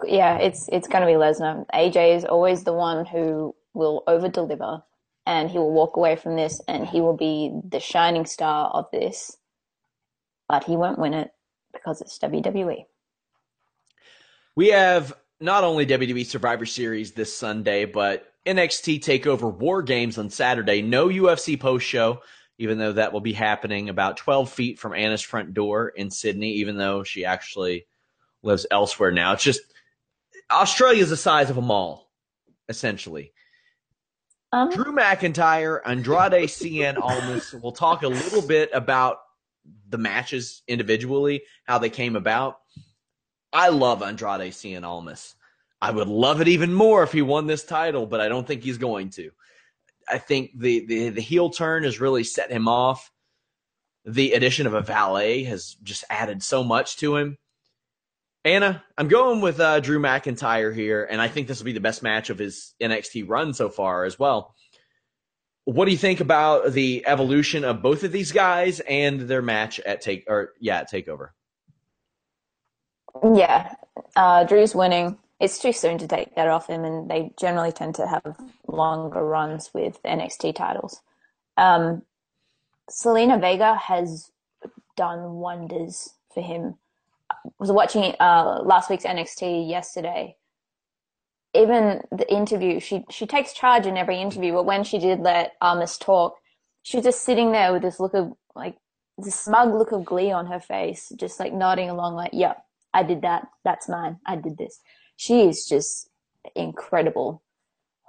Yeah, it's going to be Lesnar. AJ is always the one who will over-deliver. And he will walk away from this, and he will be the shining star of this. But he won't win it because it's WWE. We have not only WWE Survivor Series this Sunday, but NXT TakeOver War Games on Saturday. No UFC post-show. even though that will be happening about 12 feet from Anna's front door in Sydney, even though she actually lives elsewhere now. It's just Australia is the size of a mall, essentially. Drew McIntyre, Andrade Cien Almas. We'll talk a little bit about the matches individually, how they came about. I love Andrade Cien Almas. I would love it even more if he won this title, but I don't think he's going to. I think the heel turn has really set him off. The addition of a valet has just added so much to him. Anna, I'm going with Drew McIntyre here, and I think this will be the best match of his NXT run so far as well. What do you think about the evolution of both of these guys and their match at TakeOver? Yeah, Drew's winning. It's too soon to take that off him, and they generally tend to have longer runs with NXT titles. Zelina Vega has done wonders for him. I was watching last week's NXT yesterday. Even the interview, she takes charge in every interview, but when she did let Almas talk, she was just sitting there with this look of, like, this smug look of glee on her face, just, like, nodding along, like, yep, I did that. That's mine. I did this. She is just incredible.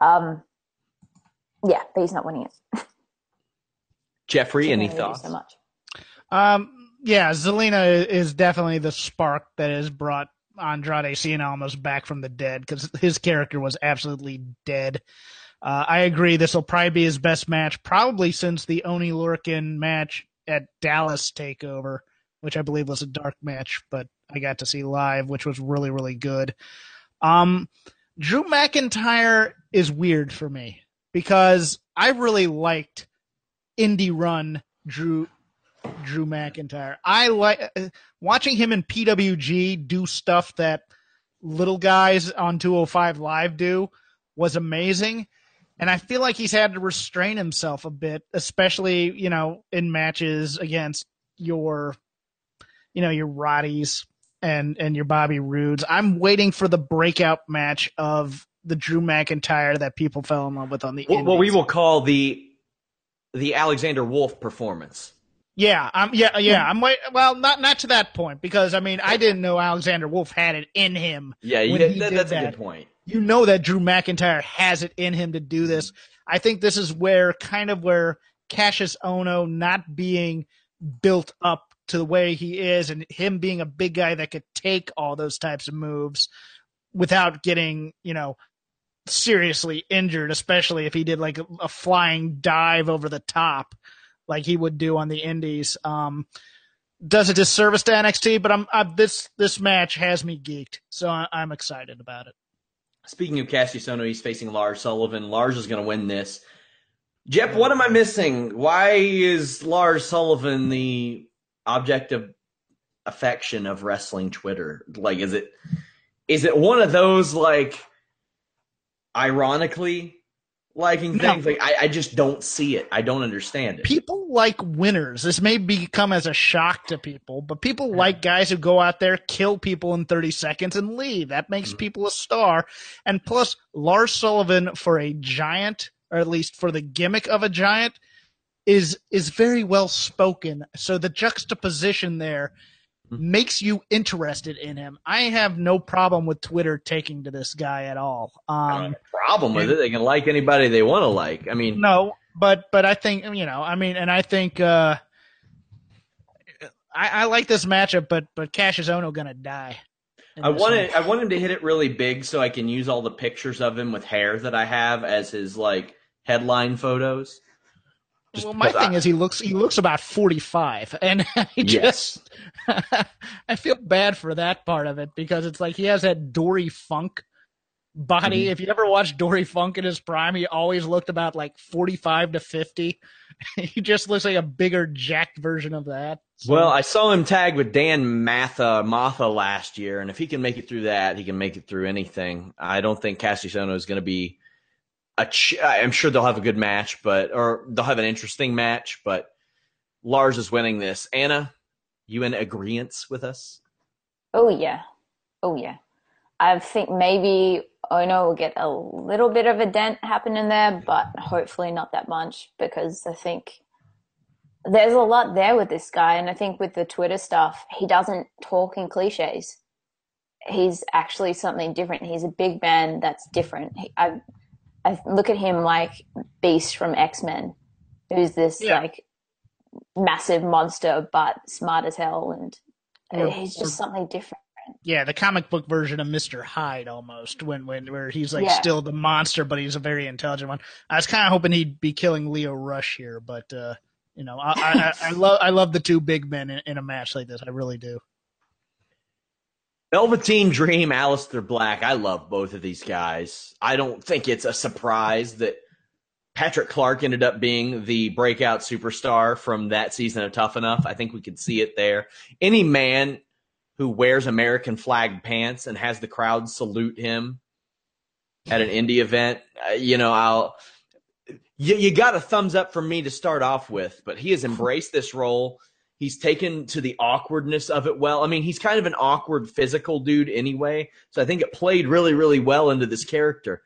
Yeah, but he's not winning it. Jeffrey, any thoughts? So much. Yeah, Zelina is definitely the spark that has brought Andrade Cien Almas back from the dead, because his character was absolutely dead. I agree. This will probably be his best match, probably since the Oni Lorcan match at Dallas TakeOver, which I believe was a dark match, but I got to see live, which was really, really good. Drew McIntyre is weird for me because I really liked indie run Drew McIntyre. I like watching him in PWG do stuff that little guys on 205 Live do was amazing. And I feel like he's had to restrain himself a bit, especially, you know, in matches against your Roddies and your Bobby Roodes. I'm waiting for the breakout match of the Drew McIntyre that people fell in love with on the Indies. What we will call the Alexander Wolfe performance. Yeah, I'm wait. Well, not to that point, because I mean, I didn't know Alexander Wolfe had it in him. Yeah, that's a good point. You know that Drew McIntyre has it in him to do this. I think this is where Kassius Ohno not being built up to the way he is, and him being a big guy that could take all those types of moves without getting, you know, seriously injured, especially if he did like a flying dive over the top, like he would do on the Indies, does a disservice to NXT. But this match has me geeked, so I'm excited about it. Speaking of Kassius Ohno, he's facing Lars Sullivan. Lars is going to win this. Jeff, what am I missing? Why is Lars Sullivan the object of affection of wrestling Twitter? Like, is it one of those, like, ironically liking things? No. Like, I just don't see it. I don't understand it. People like winners. This may become as a shock to people, but people like guys who go out there, kill people in 30 seconds, and leave. That makes people a star. And plus, Lars Sullivan for a giant, or at least for the gimmick of a giant, is very well spoken. So the juxtaposition there makes you interested in him. I have no problem with Twitter taking to this guy at all. I don't have a problem with it. They can like anybody they want to like. I mean, no, but I think, you know, I mean, and I think I like this matchup, but Kassius Ohno gonna die. I want him to hit it really big so I can use all the pictures of him with hair that I have as his, like, headline photos. Just well, my thing is he looks about 45, and I feel bad for that part of it, because it's like he has that Dory Funk body. Mm-hmm. If you ever watched Dory Funk in his prime, he always looked about like 45 to 50. He just looks like a bigger jacked version of that. So. Well, I saw him tag with Dan Matha last year, and if he can make it through that, he can make it through anything. I don't think Kassius Ohno is going to be I'm sure they'll have a good match, or they'll have an interesting match, but Lars is winning this. Anna, you in agreement with us? Oh, yeah. I think maybe Ono will get a little bit of a dent happening there, but hopefully not that much, because I think there's a lot there with this guy. And I think with the Twitter stuff, he doesn't talk in cliches. He's actually something different. He's a big man that's different. I look at him like Beast from X-Men, who's this like massive monster but smart as hell, and he's just something different. Yeah, the comic book version of Mr. Hyde almost, where he's like still the monster, but he's a very intelligent one. I was kind of hoping he'd be killing Leo Rush here, but you know, I love the two big men in a match like this. I really do. Velveteen Dream, Aleister Black. I love both of these guys. I don't think it's a surprise that Patrick Clark ended up being the breakout superstar from that season of Tough Enough. I think we could see it there. Any man who wears American flag pants and has the crowd salute him at an indie event, you know, you got a thumbs up from me to start off with, but he has embraced this role. He's taken to the awkwardness of it well. I mean, he's kind of an awkward physical dude anyway, so I think it played really, really well into this character.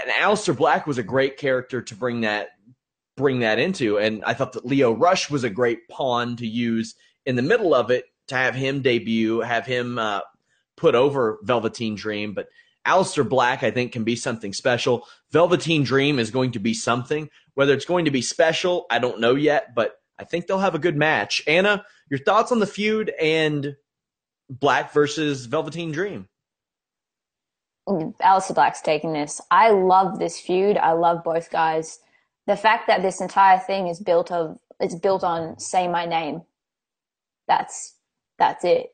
And Aleister Black was a great character to bring that into, and I thought that Leo Rush was a great pawn to use in the middle of it, to have him debut, have him put over Velveteen Dream. But Aleister Black, I think, can be something special. Velveteen Dream is going to be something. Whether it's going to be special, I don't know yet, but I think they'll have a good match. Anna, your thoughts on the feud and Black versus Velveteen Dream? Aleister Black's taking this. I love this feud. I love both guys. The fact that this entire thing is built on "Say My Name." That's it,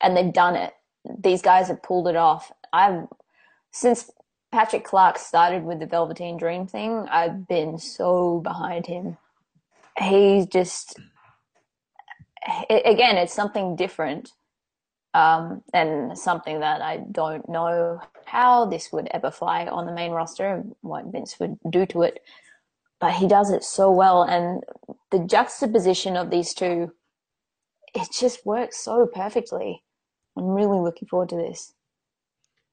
and they've done it. These guys have pulled it off. Since Patrick Clark started with the Velveteen Dream thing, I've been so behind him. He's just, again, it's something different, and something that I don't know how this would ever fly on the main roster and what Vince would do to it. But he does it so well, and the juxtaposition of these two, it just works so perfectly. I'm really looking forward to this.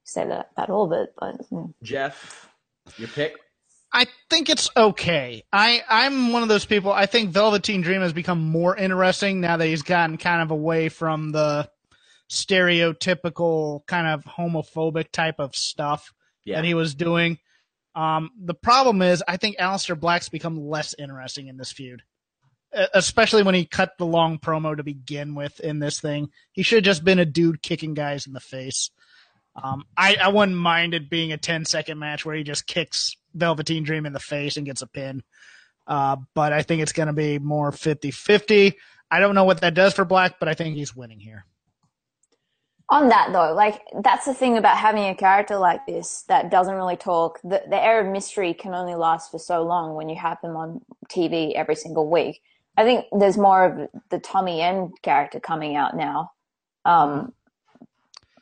Say that about all of it, but Jeff, your pick? I think it's okay. I'm one of those people. I think Velveteen Dream has become more interesting now that he's gotten kind of away from the stereotypical kind of homophobic type of stuff that he was doing. The problem is I think Aleister Black's become less interesting in this feud, especially when he cut the long promo to begin with in this thing. He should have just been a dude kicking guys in the face. I wouldn't mind it being a 10-second match where he just kicks Velveteen Dream in the face and gets a pin. But I think it's going to be more 50-50. I don't know what that does for Black, but I think he's winning here. On that, though, like, that's the thing about having a character like this that doesn't really talk. The air of mystery can only last for so long when you have them on TV every single week. I think there's more of the Tommy End character coming out now.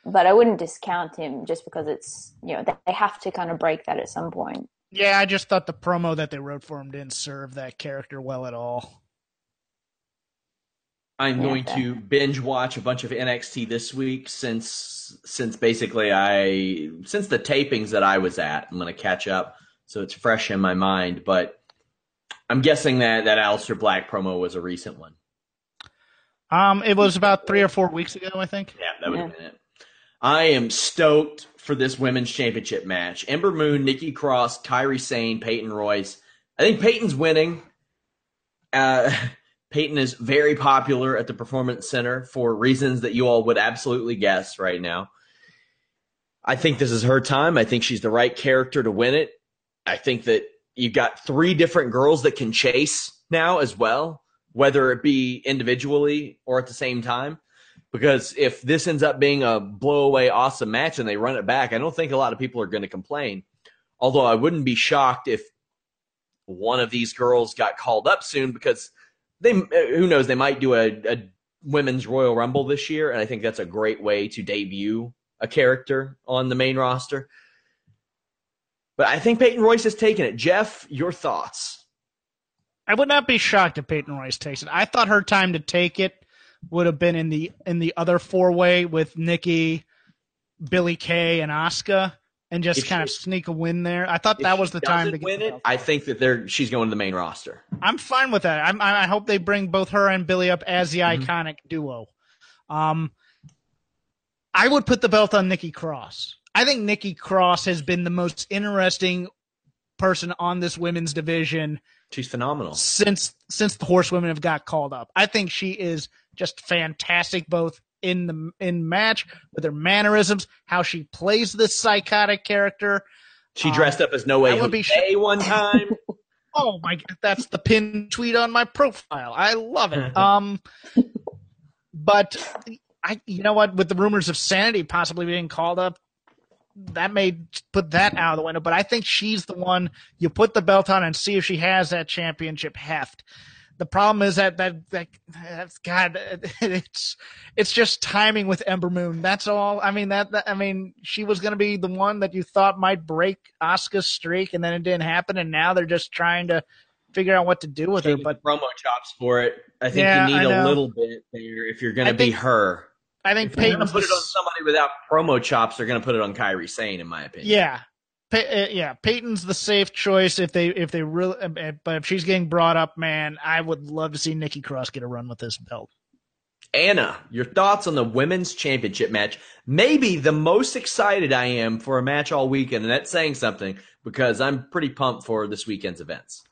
But I wouldn't discount him just because it's, you know, they have to kind of break that at some point. Yeah, I just thought the promo that they wrote for him didn't serve that character well at all. I'm going to binge watch a bunch of NXT this week since the tapings that I was at. I'm going to catch up, so it's fresh in my mind. But I'm guessing that Aleister Black promo was a recent one. It was about 3 or 4 weeks ago, I think. Yeah, that would have been it. I am stoked for this women's championship match. Ember Moon, Nikki Cross, Kairi Sane, Peyton Royce. I think Peyton's winning. Peyton is very popular at the Performance Center for reasons that you all would absolutely guess right now. I think this is her time. I think she's the right character to win it. I think that you've got 3 different girls that can chase now as well, whether it be individually or at the same time. Because if this ends up being a blowaway awesome match and they run it back, I don't think a lot of people are going to complain. Although I wouldn't be shocked if one of these girls got called up soon, because who knows, they might do a women's Royal Rumble this year, and I think that's a great way to debut a character on the main roster. But I think Peyton Royce has taken it. Jeff, your thoughts? I would not be shocked if Peyton Royce takes it. I thought her time to take it would have been in the other 4-way with Nikki, Billie Kay, and Asuka. and just kind of sneak a win there. I thought that was the time to win it. I think that she's going to the main roster. I'm fine with that. I hope they bring both her and Bayley up as the iconic duo. I would put the belt on Nikki Cross. I think Nikki Cross has been the most interesting person on this women's division. She's phenomenal. Since the Horsewomen have got called up. I think she is just fantastic, both in match with her mannerisms, how she plays this psychotic character. She dressed up as No Way Jose one time. Oh my god, that's the pinned tweet on my profile. I love it. But you know what, with the rumors of Sanity possibly being called up, that may put that out of the window, but I think she's the one you put the belt on and see if she has that championship heft. The problem is it's just timing with Ember Moon. That's all. I mean she was going to be the one that you thought might break Asuka's streak, and then it didn't happen, and now they're just trying to figure out what to do with her. But promo chops for it, I think you need a little bit there if you're going to be her. I think if Peyton's put it on somebody without promo chops, they're going to put it on Kairi Sane, in my opinion. Yeah. Peyton's the safe choice if they really, but if she's getting brought up, man, I would love to see Nikki Cross get a run with this belt. Anna, your thoughts on the women's championship match? Maybe the most excited I am for a match all weekend, and that's saying something because I'm pretty pumped for this weekend's events.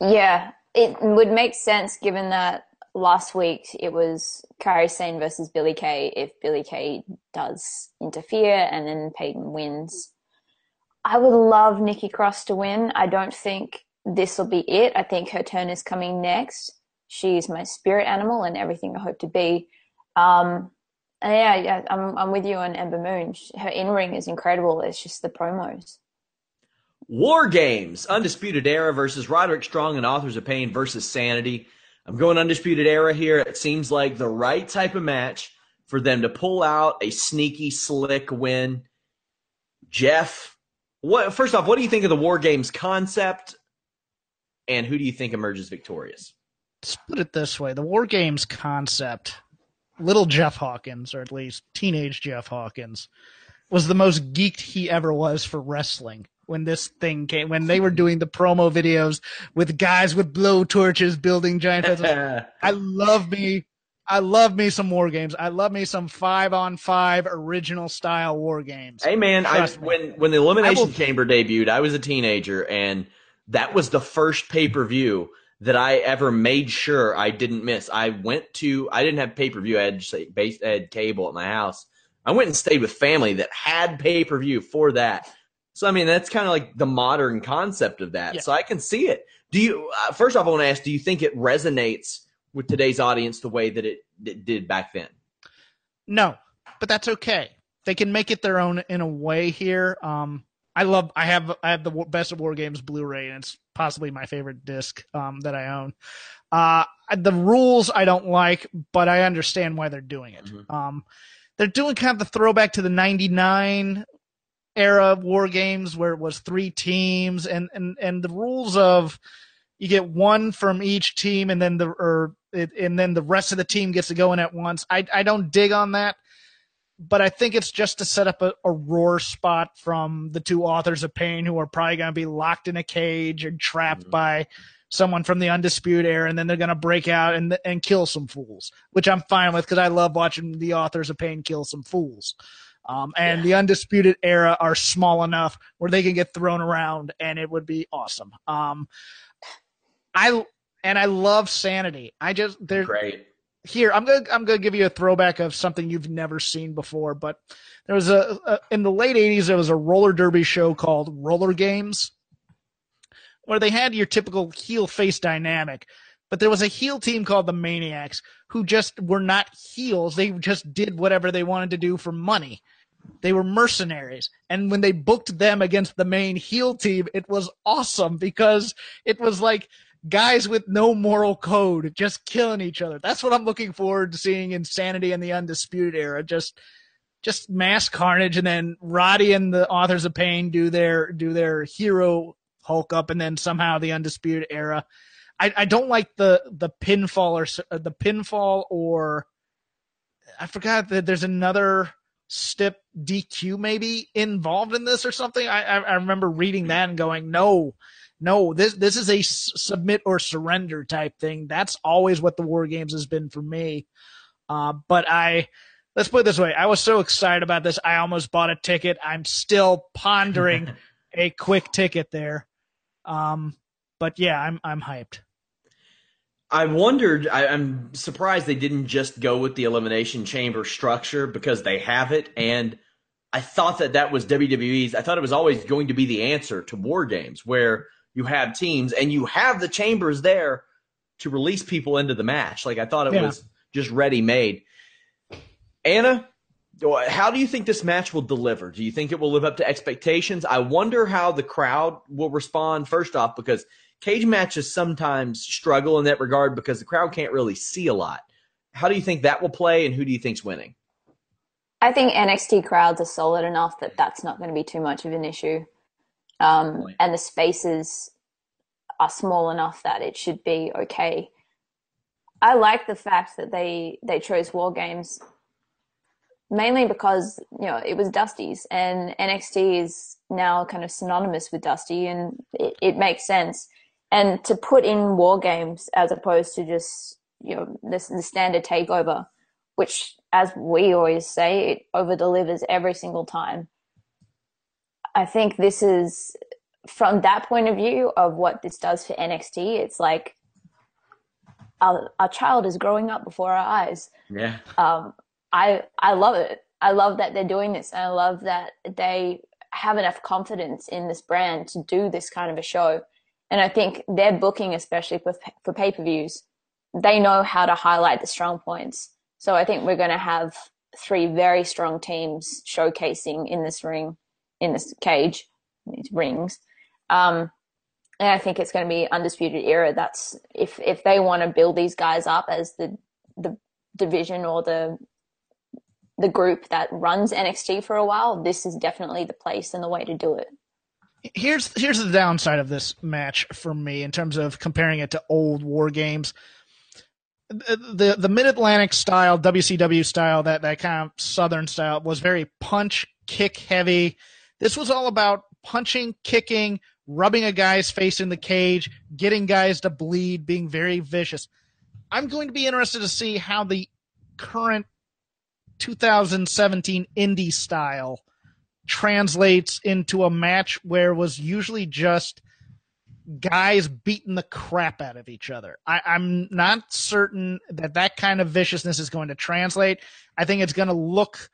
Yeah, it would make sense given that last week it was Kairi Sane versus Billie Kay. If Billie Kay does interfere and then Peyton wins, I would love Nikki Cross to win. I don't think this will be it. I think her turn is coming next. She's my spirit animal and everything I hope to be. I'm with you on Ember Moon. Her in-ring is incredible. It's just the promos. War Games, Undisputed Era versus Roderick Strong and Authors of Pain versus Sanity. I'm going Undisputed Era here. It seems like the right type of match for them to pull out a sneaky, slick win. Jeff, first off, what do you think of the War Games concept, and who do you think emerges victorious? Let's put it this way. The War Games concept, little Jeff Hawkins, or at least teenage Jeff Hawkins, was the most geeked he ever was for wrestling. When this thing came, when they were doing the promo videos with guys with blowtorches building giant fences. I love me some War Games. I love me some 5-on-5 original style War Games. Hey man, when the Elimination Chamber debuted, I was a teenager, and that was the first pay-per-view that I ever made sure I didn't miss. I didn't have pay-per-view. I had cable at my house. I went and stayed with family that had pay-per-view for that. So, I mean, that's kind of like the modern concept of that. Yeah. So I can see it. First off, I want to ask, do you think it resonates with today's audience the way that it did back then? No, but that's okay. They can make it their own in a way here. I have the Best of War Games Blu-ray, and it's possibly my favorite disc that I own. The rules I don't like, but I understand why they're doing it. Mm-hmm. They're doing kind of the throwback to the 99 era of War Games, where it was 3 teams and the rules of you get one from each team and then the rest of the team gets to go in at once. I don't dig on that, but I think it's just to set up a roar spot from the two Authors of Pain, who are probably going to be locked in a cage and trapped by someone from the Undisputed Era, and then they're going to break out and kill some fools, which I'm fine with because I love watching the Authors of Pain kill some fools. The Undisputed Era are small enough where they can get thrown around, and it would be awesome. I love Sanity. They're great. Here, I'm gonna give you a throwback of something you've never seen before. But there was in the late '80s, there was a roller derby show called Roller Games, where they had your typical heel face dynamic. But there was a heel team called the Maniacs who just were not heels. They just did whatever they wanted to do for money. They were mercenaries. And when they booked them against the main heel team, it was awesome because it was like guys with no moral code just killing each other. That's what I'm looking forward to seeing in Sanity and the Undisputed Era. Just mass carnage. And then Roddy and the Authors of Pain do their hero Hulk up, and then somehow the Undisputed Era. I don't like the pinfall or I forgot that there's another stip DQ maybe involved in this or something. I remember reading that and going, no, this is a submit or surrender type thing. That's always what the War Games has been for me. Let's put it this way. I was so excited about this. I almost bought a ticket. I'm still pondering a quick ticket there. But yeah, I'm hyped. I wondered, I'm surprised they didn't just go with the Elimination Chamber structure because they have it. And I thought that was WWE's. I thought it was always going to be the answer to War Games where you have teams and you have the chambers there to release people into the match. Like I thought it was just ready made. Anna, how do you think this match will deliver? Do you think it will live up to expectations? I wonder how the crowd will respond first off because cage matches sometimes struggle in that regard because the crowd can't really see a lot. How do you think that will play and who do you think's winning? I think NXT crowds are solid enough that that's not going to be too much of an issue. And the spaces are small enough that it should be okay. I like the fact that they chose War Games mainly because, you know, it was Dusty's and NXT is now kind of synonymous with Dusty and it makes sense. And to put in War Games as opposed to just, you know, the standard takeover, which as we always say, it over-delivers every single time. I think this is, from that point of view of what this does for NXT, it's like our child is growing up before our eyes. Yeah. I love it. I love that they're doing this. And I love that they have enough confidence in this brand to do this kind of a show. And I think their booking, especially for pay-per-views, they know how to highlight the strong points. So I think we're going to have three very strong teams showcasing in this ring, in this cage, these rings. And I think it's going to be Undisputed Era. That's if they want to build these guys up as the division or the group that runs NXT for a while, this is definitely the place and the way to do it. Here's the downside of this match for me in terms of comparing it to old War Games. The Mid-Atlantic style, WCW style, that kind of Southern style was very punch, kick heavy. This was all about punching, kicking, rubbing a guy's face in the cage, getting guys to bleed, being very vicious. I'm going to be interested to see how the current 2017 indie style translates into a match where it was usually just guys beating the crap out of each other. I'm not certain that kind of viciousness is going to translate. I think it's going to look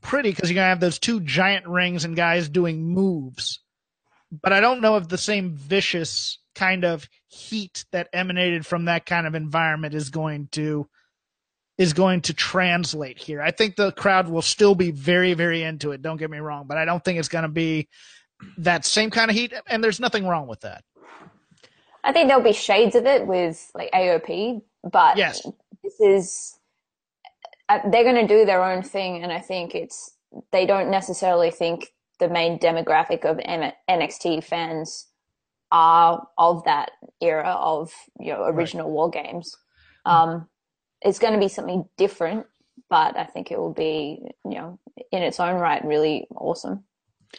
pretty because you're going to have those two giant rings and guys doing moves. But I don't know if the same vicious kind of heat that emanated from that kind of environment is going to translate here. I think the crowd will still be very, very into it. Don't get me wrong, but I don't think it's going to be that same kind of heat. And there's nothing wrong with that. I think there'll be shades of it with like AOP, but yes, this is, they're going to do their own thing. And I think they don't necessarily think the main demographic of NXT fans are of that era of, you know, original War Games. It's going to be something different, but I think it will be, you know, in its own right, really awesome.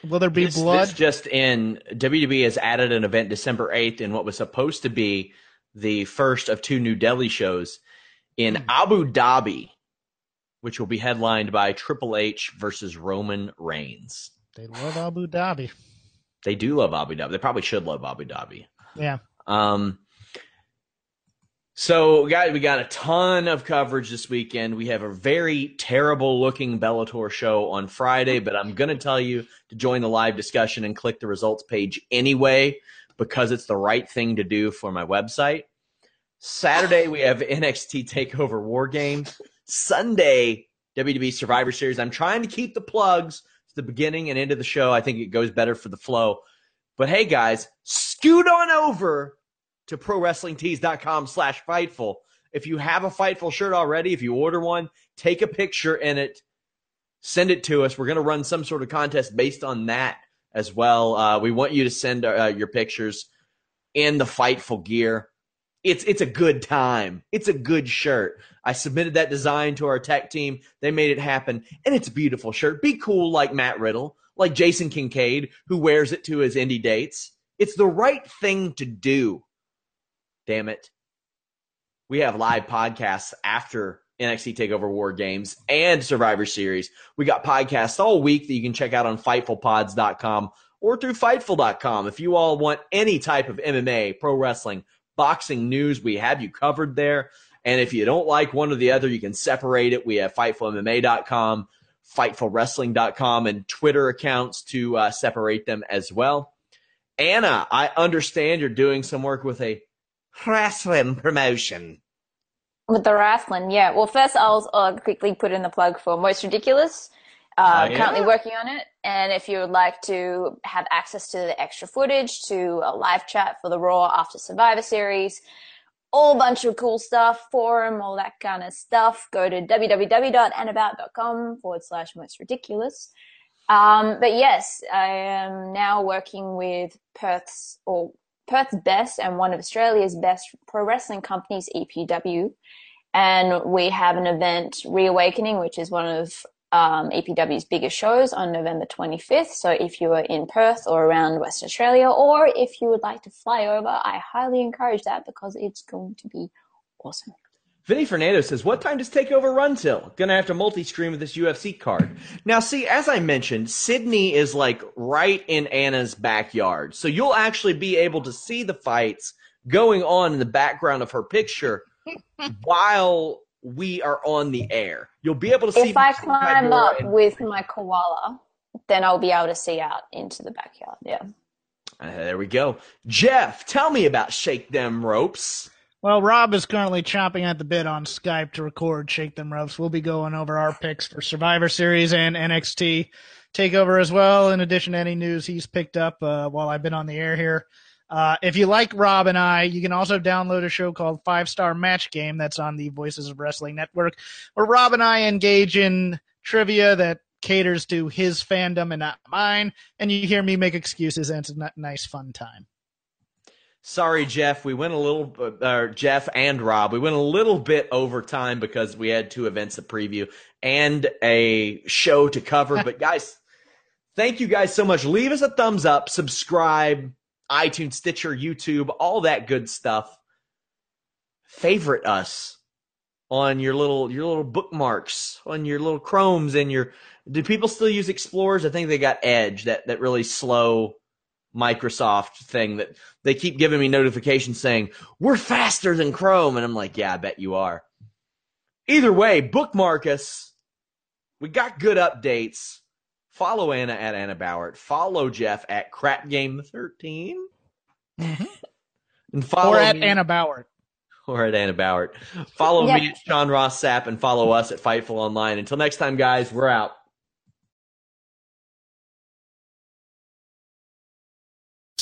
Will there be blood? This just in, WWE has added an event December 8th in what was supposed to be the first of two New Delhi shows in Abu Dhabi, which will be headlined by Triple H versus Roman Reigns. They love Abu Dhabi. They do love Abu Dhabi. They probably should love Abu Dhabi. Yeah. So, guys, we got a ton of coverage this weekend. We have a very terrible-looking Bellator show on Friday, but I'm going to tell you to join the live discussion and click the results page anyway because it's the right thing to do for my website. Saturday, we have NXT TakeOver War Games. Sunday, WWE Survivor Series. I'm trying to keep the plugs to the beginning and end of the show. I think it goes better for the flow. But, hey, guys, scoot on over to ProWrestlingTees.com/Fightful. If you have a Fightful shirt already, if you order one, take a picture in it, send it to us. We're going to run some sort of contest based on that as well. We want you to send your pictures in the Fightful gear. It's a good time. It's a good shirt. I submitted that design to our tech team. They made it happen, and it's a beautiful shirt. Be cool like Matt Riddle, like Jason Kincaid, who wears it to his indie dates. It's the right thing to do. Damn it. We have live podcasts after NXT TakeOver War Games and Survivor Series. We got podcasts all week that you can check out on FightfulPods.com or through Fightful.com. If you all want any type of MMA, pro wrestling, boxing news, we have you covered there. And if you don't like one or the other, you can separate it. We have FightfulMMA.com, FightfulWrestling.com, and Twitter accounts to separate them as well. Anna, I understand you're doing some work with a wrestling promotion. With the wrestling, yeah. Well, first I'll quickly put in the plug for Most Ridiculous. Yeah. Currently working on it, and if you would like to have access to the extra footage, to a live chat for the Raw after Survivor Series, all bunch of cool stuff, forum, all that kind of stuff, go to www.annabout.com/Most Ridiculous. But yes, I am now working with Perth's best and one of Australia's best pro wrestling companies, EPW, and we have an event, Reawakening, which is one of APW's biggest shows on November 25th. So if you are in Perth or around Western Australia, or if you would like to fly over, I highly encourage that because it's going to be awesome. Vinny Fernando says, what time does TakeOver run till? Gonna have to multi-stream with this UFC card. Now, see, as I mentioned, Sydney is like right in Anna's backyard. So you'll actually be able to see the fights going on in the background of her picture while we are on the air. You'll be able to see. If I climb up with my koala, then I'll be able to see out into the backyard. Yeah. There we go. Jeff, tell me about Shake Them Ropes. Well, Rob is currently chopping at the bit on Skype to record Shake Them Ropes. We'll be going over our picks for Survivor Series and NXT TakeOver as well, in addition to any news he's picked up while I've been on the air here. If you like Rob and I, you can also download a show called 5-Star Match Game that's on the Voices of Wrestling Network, where Rob and I engage in trivia that caters to his fandom and not mine, and you hear me make excuses, and it's a nice, fun time. Sorry, Jeff, Jeff and Rob, we went a little bit over time because we had two events to preview and a show to cover, but guys, thank you guys so much. Leave us a thumbs up, subscribe, iTunes, Stitcher, YouTube, all that good stuff. Favorite us on your little bookmarks, on your little Chromes, and do people still use Explorers? I think they got Edge, that really slow Microsoft thing that they keep giving me notifications saying, we're faster than Chrome. And I'm like, yeah, I bet you are. Either way, bookmark us. We got good updates. Follow Anna at Anna Bowert. Follow Jeff at CrapGame13. And follow Anna Bowert. Or at Anna Bowert. Follow me at Sean Ross Sapp and follow us at Fightful Online. Until next time, guys, we're out.